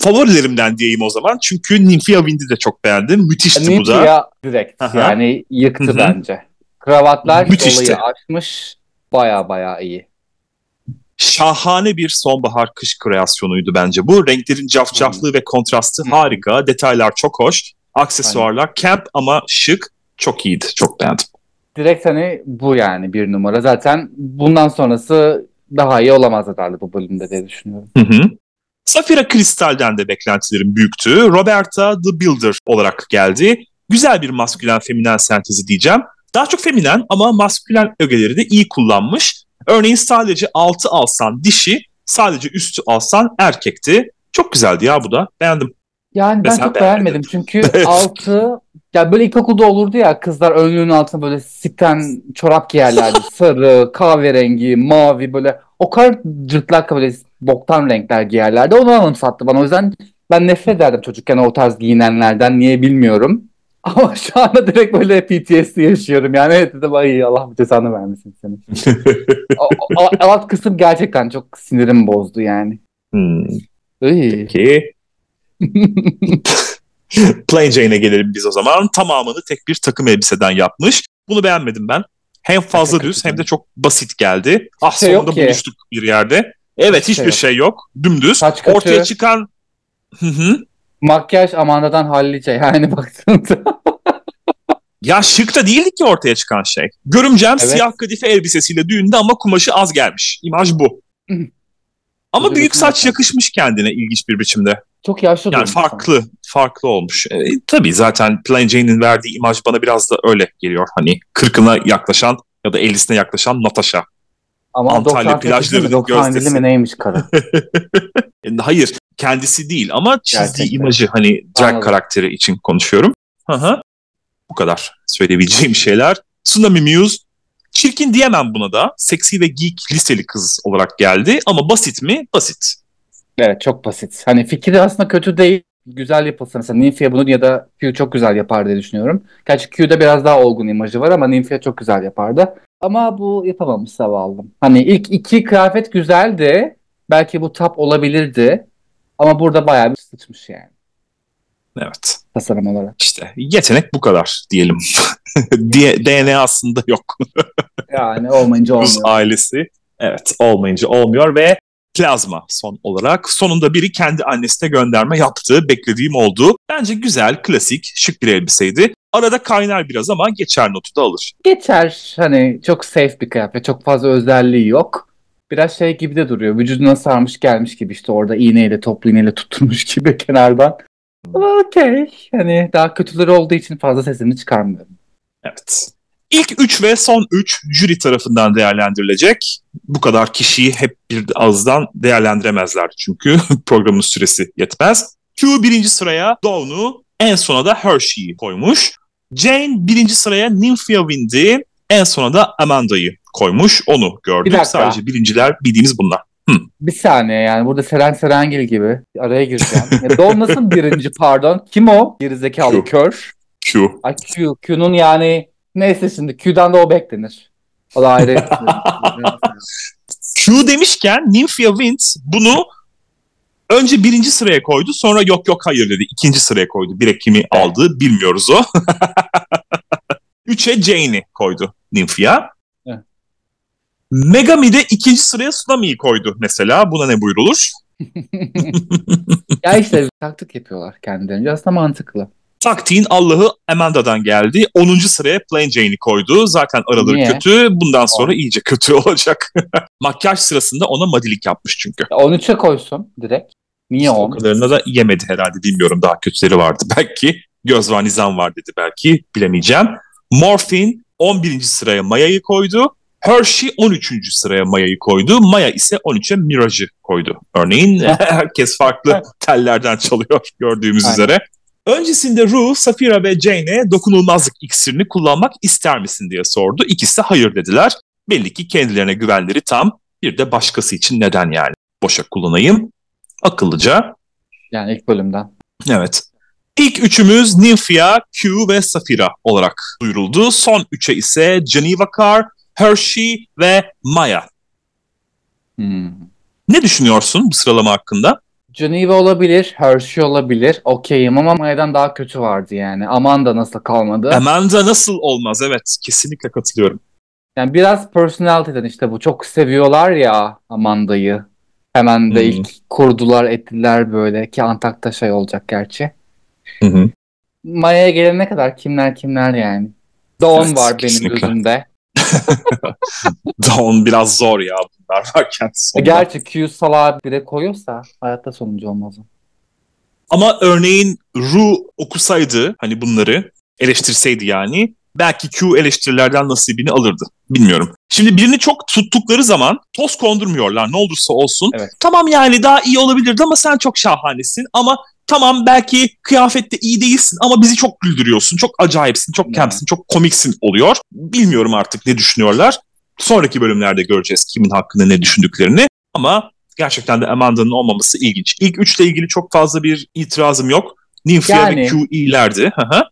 Favorilerimden diyeyim o zaman. Çünkü Nymphia Wind'i de çok beğendim. Müthişti Nymphia bu da. Nymphia direkt. Aha. Yani yıktı Hı-hı. bence. Kravatlar müthişti. Olayı açmış. Baya baya iyi. Şahane bir sonbahar kış kreasyonuydu bence bu. Renklerin cafcaflığı Hı-hı. ve kontrastı Hı-hı. harika. Detaylar çok hoş. Aksesuarlar Hı-hı. camp ama şık. Çok iyiydi. Çok beğendim. Direkt hani bu yani bir numara. Zaten bundan sonrası daha iyi olamaz herhalde bu bölümde diye düşünüyorum. Hı hı. Safira Kristal'den de beklentilerim büyüktü. Roberta The Builder olarak geldi. Güzel bir maskülen feminen sentezi diyeceğim. Daha çok feminen ama maskülen ögeleri de iyi kullanmış. Örneğin sadece altı alsan dişi, sadece üstü alsan erkekti. Çok güzeldi ya bu da. Beğendim. Yani ben çok beğenmedim, beğenmedim. Çünkü altı ya böyle ilkokulda olurdu ya kızlar önlüğünün altına böyle sikten çorap giyerlerdi. Sarı, kahverengi, mavi böyle o kadar cırtlak böyle boktan renkler giyerlerdi. Onu anımsattı bana. O yüzden ben nefret ederdim çocukken o tarz giyinenlerden. Niye bilmiyorum. Ama şu anda direkt böyle P T S D yaşıyorum. Yani evet dedim ay Allah bu cezanı vermesin seni. o, o, alt kısım gerçekten çok sinirimi bozdu yani. Hmm. Peki. Plane Jane'e gelelim biz o zaman. Tamamını tek bir takım elbiseden yapmış. Bunu beğenmedim ben. Hem fazla düz hem de çok basit geldi. Ah şey sonunda buluştuk bir yerde. Evet hiçbir şey, şey yok. Dümdüz. Saç kaçı, ortaya çıkan Hı-hı. makyaj Amanda'dan hallice yani baktığında. Ya şık da değildi ki ortaya çıkan şey. Görümcem evet. Siyah kadife elbisesiyle düğünde ama kumaşı az gelmiş. İmaj bu. Ama Hı-hı. büyük saç yakışmış kendine ilginç bir biçimde. Çok yaşlı yani farklı sana. Farklı olmuş. E, tabii zaten Plain Jane'in verdiği imaj bana biraz da öyle geliyor. Hani kırkına yaklaşan ya da ellisine yaklaşan Natasha. Ama Antalya plajlarının gözdesi. doksan neymiş karı? Hayır kendisi değil ama çizdiği gerçekten imajı hani drag Anladım. Karakteri için konuşuyorum. Hı hı. Bu kadar söyleyebileceğim şeyler. Tsunami Muse, çirkin diyemem buna da. Seksi ve geek liseli kız olarak geldi ama basit mi? Basit. Evet, çok basit. Hani fikri aslında kötü değil. Güzel yapılsa mesela Nymphia bunu ya da Q çok güzel yapar diye düşünüyorum. Gerçi Q'da biraz daha olgun imajı var ama Nymphia çok güzel yapardı. Ama bu yapamamış zavallım. Hani ilk iki kıyafet güzeldi. Belki bu tap olabilirdi. Ama burada bayağı bir sıçmış yani. Evet. Tasarım olarak. İşte yetenek bu kadar diyelim. D N A aslında yok. Yani olmayınca olmuyor. Rus ailesi. Evet, olmayınca olmuyor ve Plazma son olarak. Sonunda biri kendi annesine gönderme yaptığı, beklediğim oldu. Bence güzel, klasik, şık bir elbiseydi. Arada kaynar biraz ama geçer notu da alır. Geçer. Hani çok safe bir kıyafet. Çok fazla özelliği yok. Biraz şey gibi de duruyor. Vücuduna sarmış gelmiş gibi, işte orada iğneyle, toplu iğneyle tutturmuş gibi kenardan. Ama okey. Hani daha kötüleri olduğu için fazla sesini çıkarmıyorum. Evet. İlk üç ve son üç jüri tarafından değerlendirilecek. Bu kadar kişiyi hep bir ağızdan değerlendiremezler çünkü programın süresi yetmez. Q birinci sıraya Dawn'u, en sona da Hershey'i koymuş. Jane birinci sıraya Nymphia Wind'i, en sona da Amanda'yı koymuş. Onu gördük. Bir Sadece birinciler bildiğimiz bunlar. Hı. Bir saniye, yani burada Seren Serengil gibi araya gireceğim. Dawn nasıl birinci, pardon? Kim o? Gerizekalı kör. Q. Ay Q. Q'nun yani... Neyse, şimdi Q'dan da o beklenir. O da ayrı. Q demişken Nymphia Wind bunu önce birinci sıraya koydu. Sonra yok yok hayır dedi. İkinci sıraya koydu. Bir kimi aldı bilmiyoruz o. Üçe Jane'i koydu Nymphia. Megami de ikinci sıraya Tsunami'yi koydu mesela. Buna ne buyrulur? Ya işte taktik yapıyorlar kendilerince. Aslında mantıklı. Taktiğin Allah'ı Amanda'dan geldi. onuncu sıraya Plane Jane'i koydu. Zaten araları Niye? kötü. Bundan sonra iyice kötü olacak. Makyaj sırasında ona madilik yapmış çünkü. on üçe koysun direkt. Niye on? O kadarına da yemedi herhalde. Bilmiyorum, daha kötüleri vardı belki. Göz var, nizam var dedi belki. Bilemeyeceğim. Morphine on birinci sıraya Maya'yı koydu. Hershey on üçüncü sıraya Maya'yı koydu. Maya ise on üçe Mirage'ı koydu. Örneğin herkes farklı tellerden çalıyor gördüğümüz Aynen. üzere. Öncesinde Rue, Safira ve Jane'e dokunulmazlık iksirini kullanmak ister misin diye sordu. İkisi de hayır dediler. Belli ki kendilerine güvenleri tam. Bir de başkası için neden yani? Boşa kullanayım. Akıllıca. Yani ilk bölümden. Evet. İlk üçümüz Nymphia, Q ve Safira olarak duyuruldu. Son üçe ise Geneva Carr, Hershey ve Maya. Hmm. Ne düşünüyorsun bu sıralama hakkında? Geneva olabilir, Hershey olabilir. Okeyim ama Maya'dan daha kötü vardı yani. Amanda nasıl kalmadı? Amanda nasıl olmaz? Evet, kesinlikle katılıyorum. Yani biraz personality'den işte bu. Çok seviyorlar ya Amanda'yı. Hemen de hmm. ilk kurdular, ettiler böyle ki Antak'ta şey olacak gerçi. Hmm. Maya'ya gelene kadar kimler kimler yani. Dawn evet, var kesinlikle. Benim gözümde. Dawn biraz zor ya bunlar varken sonunda. Gerçi Q salağı bire koyuyorsa hayatta sonucu olmaz. Ama örneğin Rue okusaydı hani bunları eleştirseydi yani belki Q eleştirilerden nasibini alırdı. Bilmiyorum. Şimdi birini çok tuttukları zaman toz kondurmuyorlar ne olursa olsun. Evet. Tamam yani daha iyi olabilirdi ama sen çok şahanesin ama tamam belki kıyafette iyi değilsin ama bizi çok güldürüyorsun. Çok acayipsin, çok kempsin, çok komiksin oluyor. Bilmiyorum artık ne düşünüyorlar. Sonraki bölümlerde göreceğiz kimin hakkında ne düşündüklerini. Ama gerçekten de Amanda'nın olmaması ilginç. İlk üçle ilgili çok fazla bir itirazım yok. Nymphia yani, ve Q iyilerdi.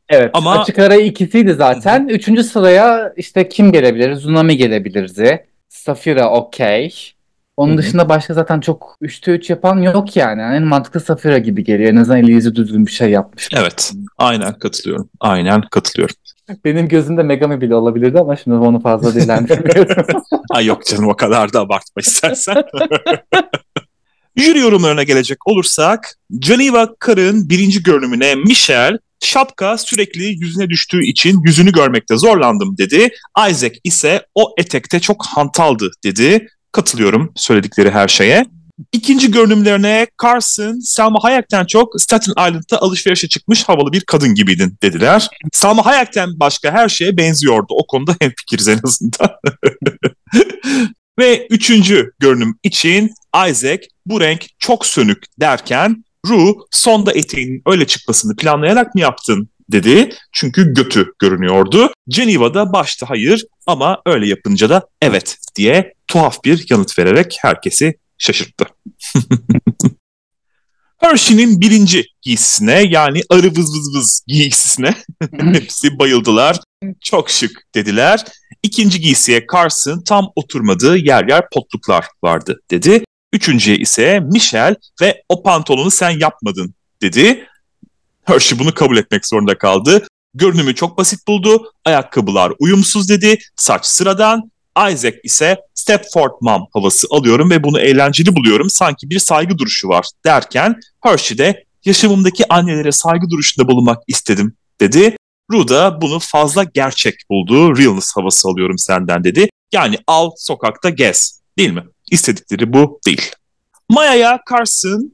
Evet, ama... açık ara ikisiydi zaten. Hı-hı. Üçüncü sıraya işte kim gelebilir? Tsunami gelebilirdi. Safira okey. Onun Hı-hı. dışında başka zaten çok üçte üç yapan yok yani. Yani en mantıklı Safira gibi geliyor. En azından eli yüzü düzgün bir şey yapmış. Evet. Aynen katılıyorum. Aynen katılıyorum. Benim gözümde Megami bile olabilirdi ama şimdi onu fazla dillendirmiyorum. Ay yok canım, o kadar da abartma istersen. Jüri yorumlarına gelecek olursak, Geneva Carr'ın birinci görünümüne Michelle, şapka sürekli yüzüne düştüğü için yüzünü görmekte zorlandım dedi. Isaac ise o etekte çok hantaldı dedi. Katılıyorum söyledikleri her şeye. İkinci görünümlerine Carson, Selma Hayek'ten çok Staten Island'da alışverişe çıkmış havalı bir kadın gibiydin dediler. Selma Hayek'ten başka her şeye benziyordu. O konuda hemfikiriz en azından. Ve üçüncü görünüm için Isaac bu renk çok sönük derken Rue sonda eteğinin öyle çıkmasını planlayarak mı yaptın dedi. Çünkü götü görünüyordu. Geneva'da başta hayır ama öyle yapınca da evet diye tuhaf bir yanıt vererek herkesi şaşırttı. Hershey'nin birinci giysisine, yani arı vız vız vız giysisine hepsi bayıldılar. Çok şık dediler. İkinci giysiye Carson tam oturmadığı yer yer potluklar vardı dedi. Üçüncüye ise Michelle ve o pantolonu sen yapmadın dedi. Hershey bunu kabul etmek zorunda kaldı. Görünümü çok basit buldu. Ayakkabılar uyumsuz dedi. Saç sıradan. Isaac ise Stepford Mom havası alıyorum ve bunu eğlenceli buluyorum. Sanki bir saygı duruşu var derken Hershey de yaşamımdaki annelere saygı duruşunda bulunmak istedim dedi. Rue da bunu fazla gerçek buldu. Realness havası alıyorum senden dedi. Yani al sokakta gez değil mi? İstedikleri bu değil. Maya'ya Carson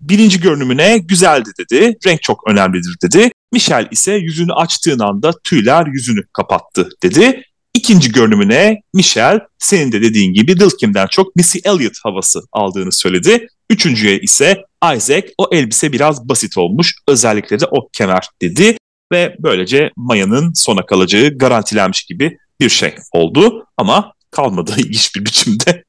birinci görünümüne güzeldi dedi. Renk çok önemlidir dedi. Michelle ise yüzünü açtığın anda tüyler yüzünü kapattı dedi. İkinci görünümüne Michelle senin de dediğin gibi Lil' Kim'den çok Missy Elliott havası aldığını söyledi. Üçüncüye ise Isaac o elbise biraz basit olmuş, özellikle de o kenar dedi. Ve böylece Maya'nın sona kalacağı garantilenmiş gibi bir şey oldu ama kalmadı ilginç bir biçimde.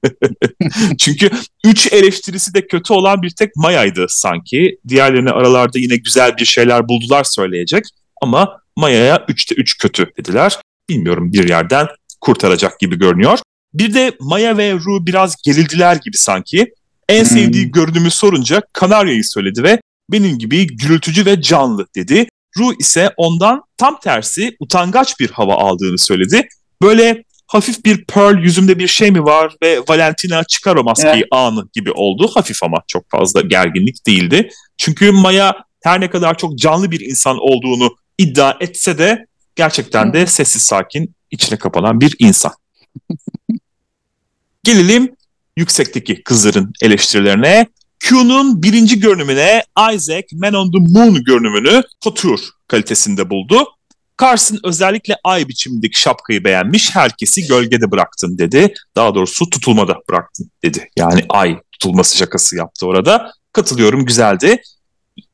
Çünkü üç eleştirisi de kötü olan bir tek Maya'ydı sanki. Diğerlerine aralarda yine güzel bir şeyler buldular söyleyecek ama Maya'ya üçte üç kötü dediler. Bilmiyorum, bir yerden kurtaracak gibi görünüyor. Bir de Maya ve Rue biraz gerildiler gibi sanki. En sevdiği görünümü sorunca Kanarya'yı söyledi ve benim gibi gürültücü ve canlı dedi. Rue ise ondan tam tersi utangaç bir hava aldığını söyledi. Böyle hafif bir Pearl yüzümde bir şey mi var ve Valentina çıkar o maskeyi evet. anı gibi oldu. Hafif ama çok fazla gerginlik değildi. Çünkü Maya her ne kadar çok canlı bir insan olduğunu iddia etse de gerçekten de sessiz sakin, içine kapanan bir insan. Gelelim yüksekteki kızların eleştirilerine. Q'nun birinci görünümüne Isaac Man on the Moon görünümünü couture kalitesinde buldu. Carson özellikle ay biçimindeki şapkayı beğenmiş. Herkesi gölgede bıraktın dedi. Daha doğrusu tutulmada bıraktın dedi. Yani ay tutulması şakası yaptı orada. Katılıyorum, güzeldi.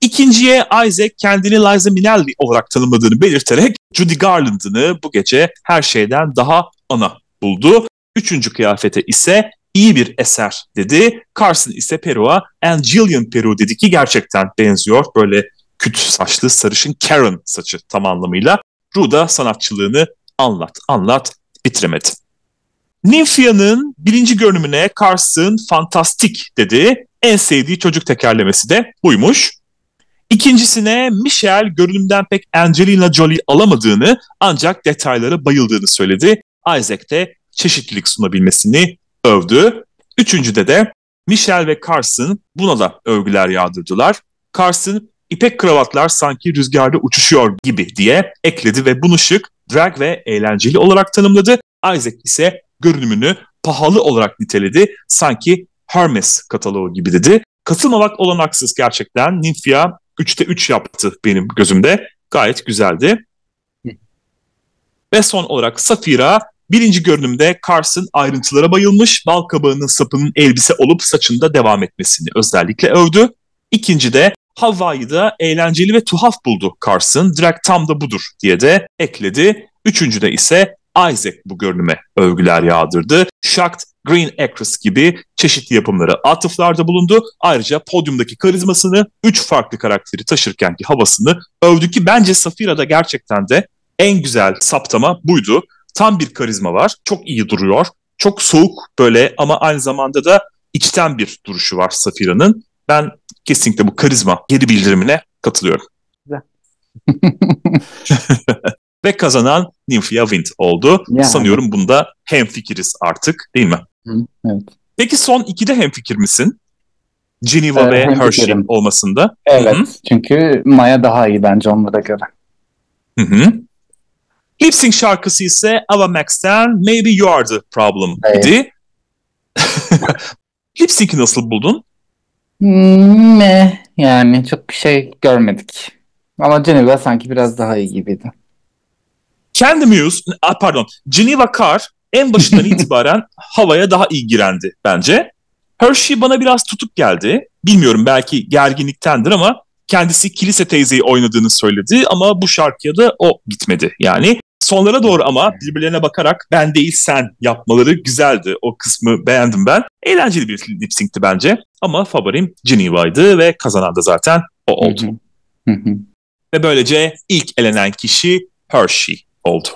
İkinciye Isaac kendini Liza Minelli olarak tanımladığını belirterek Judy Garland'ını bu gece her şeyden daha ana buldu. Üçüncü kıyafete ise iyi bir eser dedi. Carson ise Peru'a Angelina Peru dedi ki gerçekten benziyor. Böyle küt saçlı sarışın Karen saçı tam anlamıyla. Rue da sanatçılığını anlat anlat bitiremedi. Nymphia'nın birinci görünümüne Carson fantastik dedi. En sevdiği çocuk tekerlemesi de buymuş. İkincisine Michelle görünümden pek Angelina Jolie alamadığını ancak detaylara bayıldığını söyledi. Isaac de çeşitlilik sunabilmesini övdü. Üçüncüde de Michelle ve Carson buna da övgüler yağdırdılar. Carson ipek kravatlar sanki rüzgarda uçuşuyor gibi diye ekledi ve bunu şık, drag ve eğlenceli olarak tanımladı. Isaac ise görünümünü pahalı olarak niteledi. Sanki Hermes kataloğu gibi dedi. Katılmamak olanaksız gerçekten. Nymphia üçte üç yaptı benim gözümde. Gayet güzeldi. Hı. Ve son olarak Safira birinci görünümde Carson ayrıntılara bayılmış. Bal kabağının sapının elbise olup saçında devam etmesini özellikle övdü. İkinci de Hawaii'da eğlenceli ve tuhaf buldu Carson. Drag tam da budur diye de ekledi. Üçüncü de ise Isaac bu görünüme övgüler yağdırdı. Shocked, Green Acres gibi çeşitli yapımlara atıflarda bulundu. Ayrıca podyumdaki karizmasını, üç farklı karakteri taşırkenki havasını övdü ki bence Safira'da gerçekten de en güzel saptama buydu. Tam bir karizma var, çok iyi duruyor, çok soğuk böyle ama aynı zamanda da içten bir duruşu var Safira'nın. Ben kesinlikle bu karizma geri bildirimine katılıyorum. Güzel. Ve kazanan Nymphia Wind oldu. Yani. Sanıyorum bunda hemfikiriz artık değil mi? Evet. Peki son ikide hemfikir misin? Geneva ee, ve Hershey olmasında. Evet. Hı-hı. Çünkü Maya daha iyi bence onlara göre. Lip Sync şarkısı ise Ava Max'ten Maybe You Are The Problem evet. idi. Lip Sync'i nasıl buldun? Ne? Yani çok bir şey görmedik. Ama Geneva sanki biraz daha iyi gibiydi. Kendi Muse, pardon, Geneva Carr en başından itibaren havaya daha iyi girendi bence. Hershey bana biraz tutuk geldi. Bilmiyorum, belki gerginliktendir ama kendisi kilise teyzeyi oynadığını söyledi ama bu şarkıya da o gitmedi yani. Sonlara doğru ama birbirlerine bakarak ben değil sen yapmaları güzeldi. O kısmı beğendim ben. Eğlenceli bir lip sync'ti bence ama favorim Geneva'ydı ve kazanan da zaten o oldu. Ve böylece ilk elenen kişi Hershey oldu.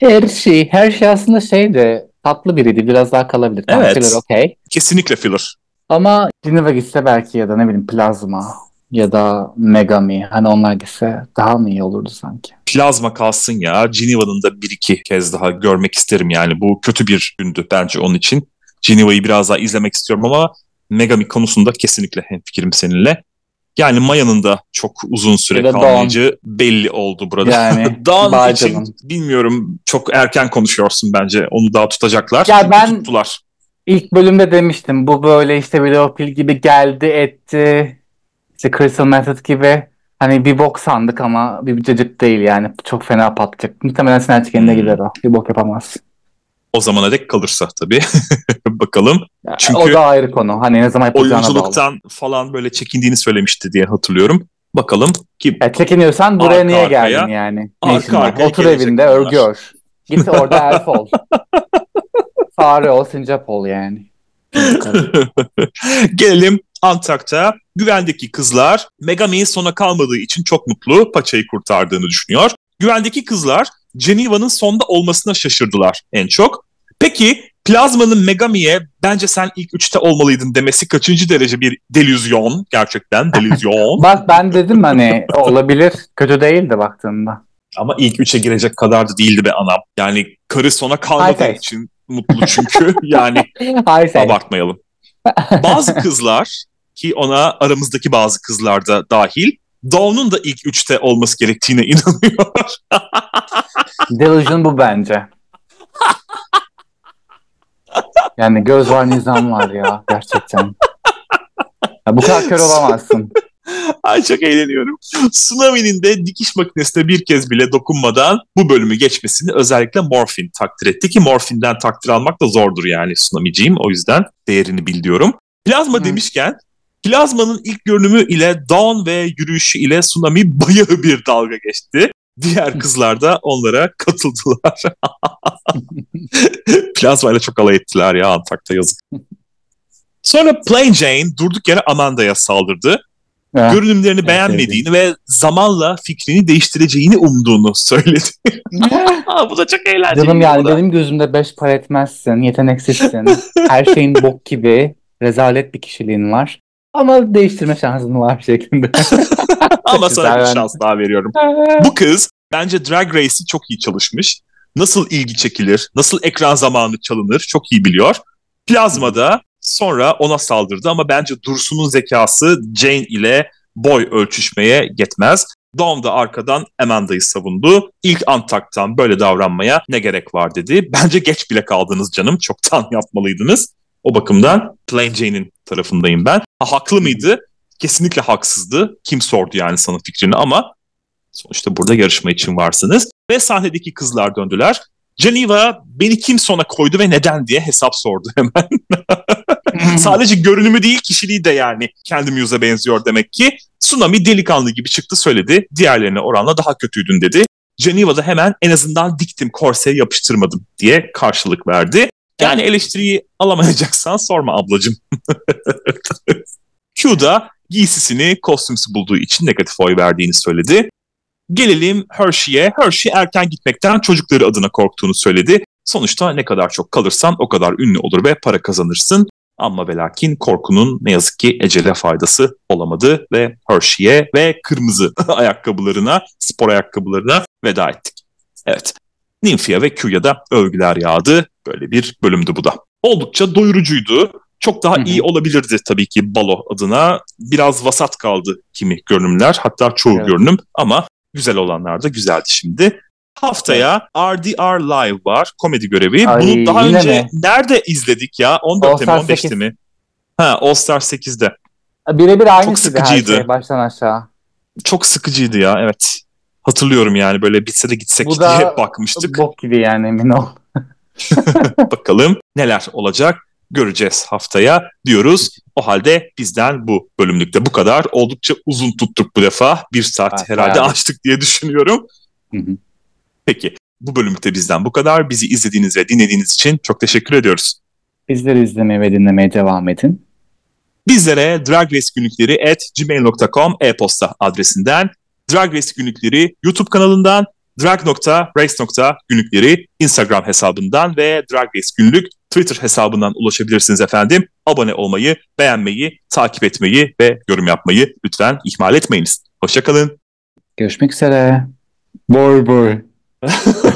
Hershey, Hershey aslında şeydi, tatlı biriydi, biraz daha kalabilir. Tam evet, filler okay. Kesinlikle filler. Ama Geneva gitse belki ya da ne bileyim Plazma ya da Megami, hani onlar gitse daha mı iyi olurdu sanki? Plazma kalsın ya, Geneva'nın da bir iki kez daha görmek isterim yani, bu kötü bir gündü bence onun için. Geneva'yı biraz daha izlemek istiyorum ama Megami konusunda kesinlikle hemfikirim seninle. Yani Maya'nın da çok uzun süre kalmayacağı belli oldu burada. Yani, Dawn için canım, bilmiyorum, çok erken konuşuyorsun bence. Onu daha tutacaklar. Ya ben tuttular. İlk bölümde demiştim. Bu böyle işte Bilopil gibi geldi etti. İşte Crystal Method gibi. Hani bir bok sandık ama bir cacık değil yani. Çok fena patlayacak. Muhtemelen Sinercik eline hmm. gider o. Bir bok yapamaz. O zamana dek kalırsa tabii. Bakalım. Çünkü o da ayrı konu. Hani ne zaman oyunculuktan bağlı falan böyle çekindiğini söylemişti diye hatırlıyorum. Bakalım ki... E, çekiniyorsan buraya niye arkaya, geldin yani? Arka arkaya otur evinde bunlar, örgü ör. Git orada elf ol. Fare ol, sincap ol yani. Gelelim Antak'ta. Güvendeki kızlar Megami'nin sona kalmadığı için çok mutlu, paçayı kurtardığını düşünüyor. Güvendeki kızlar Geneva'nın sonda olmasına şaşırdılar en çok. Peki Plazma'nın Megami'ye bence sen ilk üçte olmalıydın demesi kaçıncı derece bir delüzyon? Gerçekten delüzyon. Bak ben dedim hani olabilir. Kötü değildi baktığında. Ama ilk üçe girecek kadar da değildi be anam. Yani karı sona kalmadığı için mutlu çünkü. Yani abartmayalım. Bazı kızlar ki ona aramızdaki bazı kızlar da dahil. Dawn'un da ilk üçte olması gerektiğine inanıyor. Delusion bu bence. Yani göz var nizam var ya gerçekten. Ya bu kadar kör olamazsın. Ay çok eğleniyorum. Tsunami'nin de dikiş makinesine bir kez bile dokunmadan bu bölümü geçmesini özellikle Morfin takdir etti ki Morfin'den takdir almak da zordur yani Tsunami'ciğim. O yüzden değerini bil diyorum. Plazma hmm. demişken Plazma'nın ilk görünümü ile Dawn ve yürüyüşü ile Tsunami bayağı bir dalga geçti. Diğer kızlar da onlara katıldılar. Plazmayla çok alay ettiler ya Antak'ta yazık. Sonra Plane Jane durduk yere Amanda'ya saldırdı. Ha, görünümlerini evet, beğenmediğini evet, ve zamanla fikrini değiştireceğini umduğunu söyledi. Bu da çok eğlenceli. Canım yani da, benim gözümde beş para etmezsin, yeteneksizsin. Her şeyin bok gibi, rezalet bir kişiliğin var. Ama değiştirme şansın var şeklinde. Ama sana bir şans daha veriyorum. Bu kız bence Drag Race'i çok iyi çalışmış. Nasıl ilgi çekilir, nasıl ekran zamanı çalınır çok iyi biliyor. Plazma'da sonra ona saldırdı ama bence Dursun'un zekası Jane ile boy ölçüşmeye yetmez. Dawn da arkadan Amanda'yı savundu. İlk Antak'tan böyle davranmaya ne gerek var dedi. Bence geç bile kaldınız canım, çoktan yapmalıydınız. O bakımdan Plain Jane'in tarafındayım ben. Ha, haklı mıydı? Kesinlikle haksızdı. Kim sordu yani sana fikrini ama sonuçta burada yarışma için varsınız. Ve sahnedeki kızlar döndüler. Geneva beni kim sona koydu ve neden diye hesap sordu hemen. Sadece görünümü değil kişiliği de yani kendi Muse'a benziyor demek ki. Tsunami delikanlı gibi çıktı söyledi. Diğerlerine oranla daha kötüydün dedi. Geneva da hemen en azından diktim korseye yapıştırmadım diye karşılık verdi. Yani eleştiriyi alamayacaksan sorma ablacığım. Q da giysisini kostümsü bulduğu için negatif oy verdiğini söyledi. Gelelim Hershey'e. Hershey erken gitmekten çocukları adına korktuğunu söyledi. Sonuçta ne kadar çok kalırsan o kadar ünlü olur ve para kazanırsın. Ama ve lakin korkunun ne yazık ki ecele faydası olamadı ve Hershey'e ve kırmızı ayakkabılarına, spor ayakkabılarına veda ettik. Evet. Nymphia ve Q'ya da övgüler yağdı. Böyle bir bölümdü bu da. Oldukça doyurucuydu. Çok daha iyi olabilirdi tabii ki balo adına. Biraz vasat kaldı kimi görünümler. Hatta çoğu evet, görünüm ama güzel olanlar da güzeldi şimdi. Haftaya R D R Live var. Komedi görevi. Ay, bunu daha önce mi? Nerede izledik ya? on dörtte mi on beşte mi? Ha, All Star sekizde. Birebir aynısıydı her şey baştan aşağı. Çok sıkıcıydı ya evet. Hatırlıyorum yani böyle bitse de gitsek bu diye bakmıştık. Bu da bok gibi yani emin ol. Bakalım neler olacak. göreceğiz haftaya diyoruz. O halde bizden bu bölümlükte bu kadar. Oldukça uzun tuttuk bu defa. Bir saat evet, herhalde yani. Açtık diye düşünüyorum. Hı hı. Peki bu bölümlükte bizden bu kadar. Bizi izlediğiniz ve dinlediğiniz için çok teşekkür ediyoruz. Bizleri izlemeye ve dinlemeye devam edin. Bizlere Drag Race Günlükleri at gmail nokta com e-posta adresinden, Drag Race Günlükleri YouTube kanalından, drag nokta race nokta günlükleri Instagram hesabından ve Drag Race Günlük Twitter hesabından ulaşabilirsiniz efendim. Abone olmayı, beğenmeyi, takip etmeyi ve yorum yapmayı lütfen ihmal etmeyiniz. Hoşça kalın. Görüşmek üzere. Boy boy.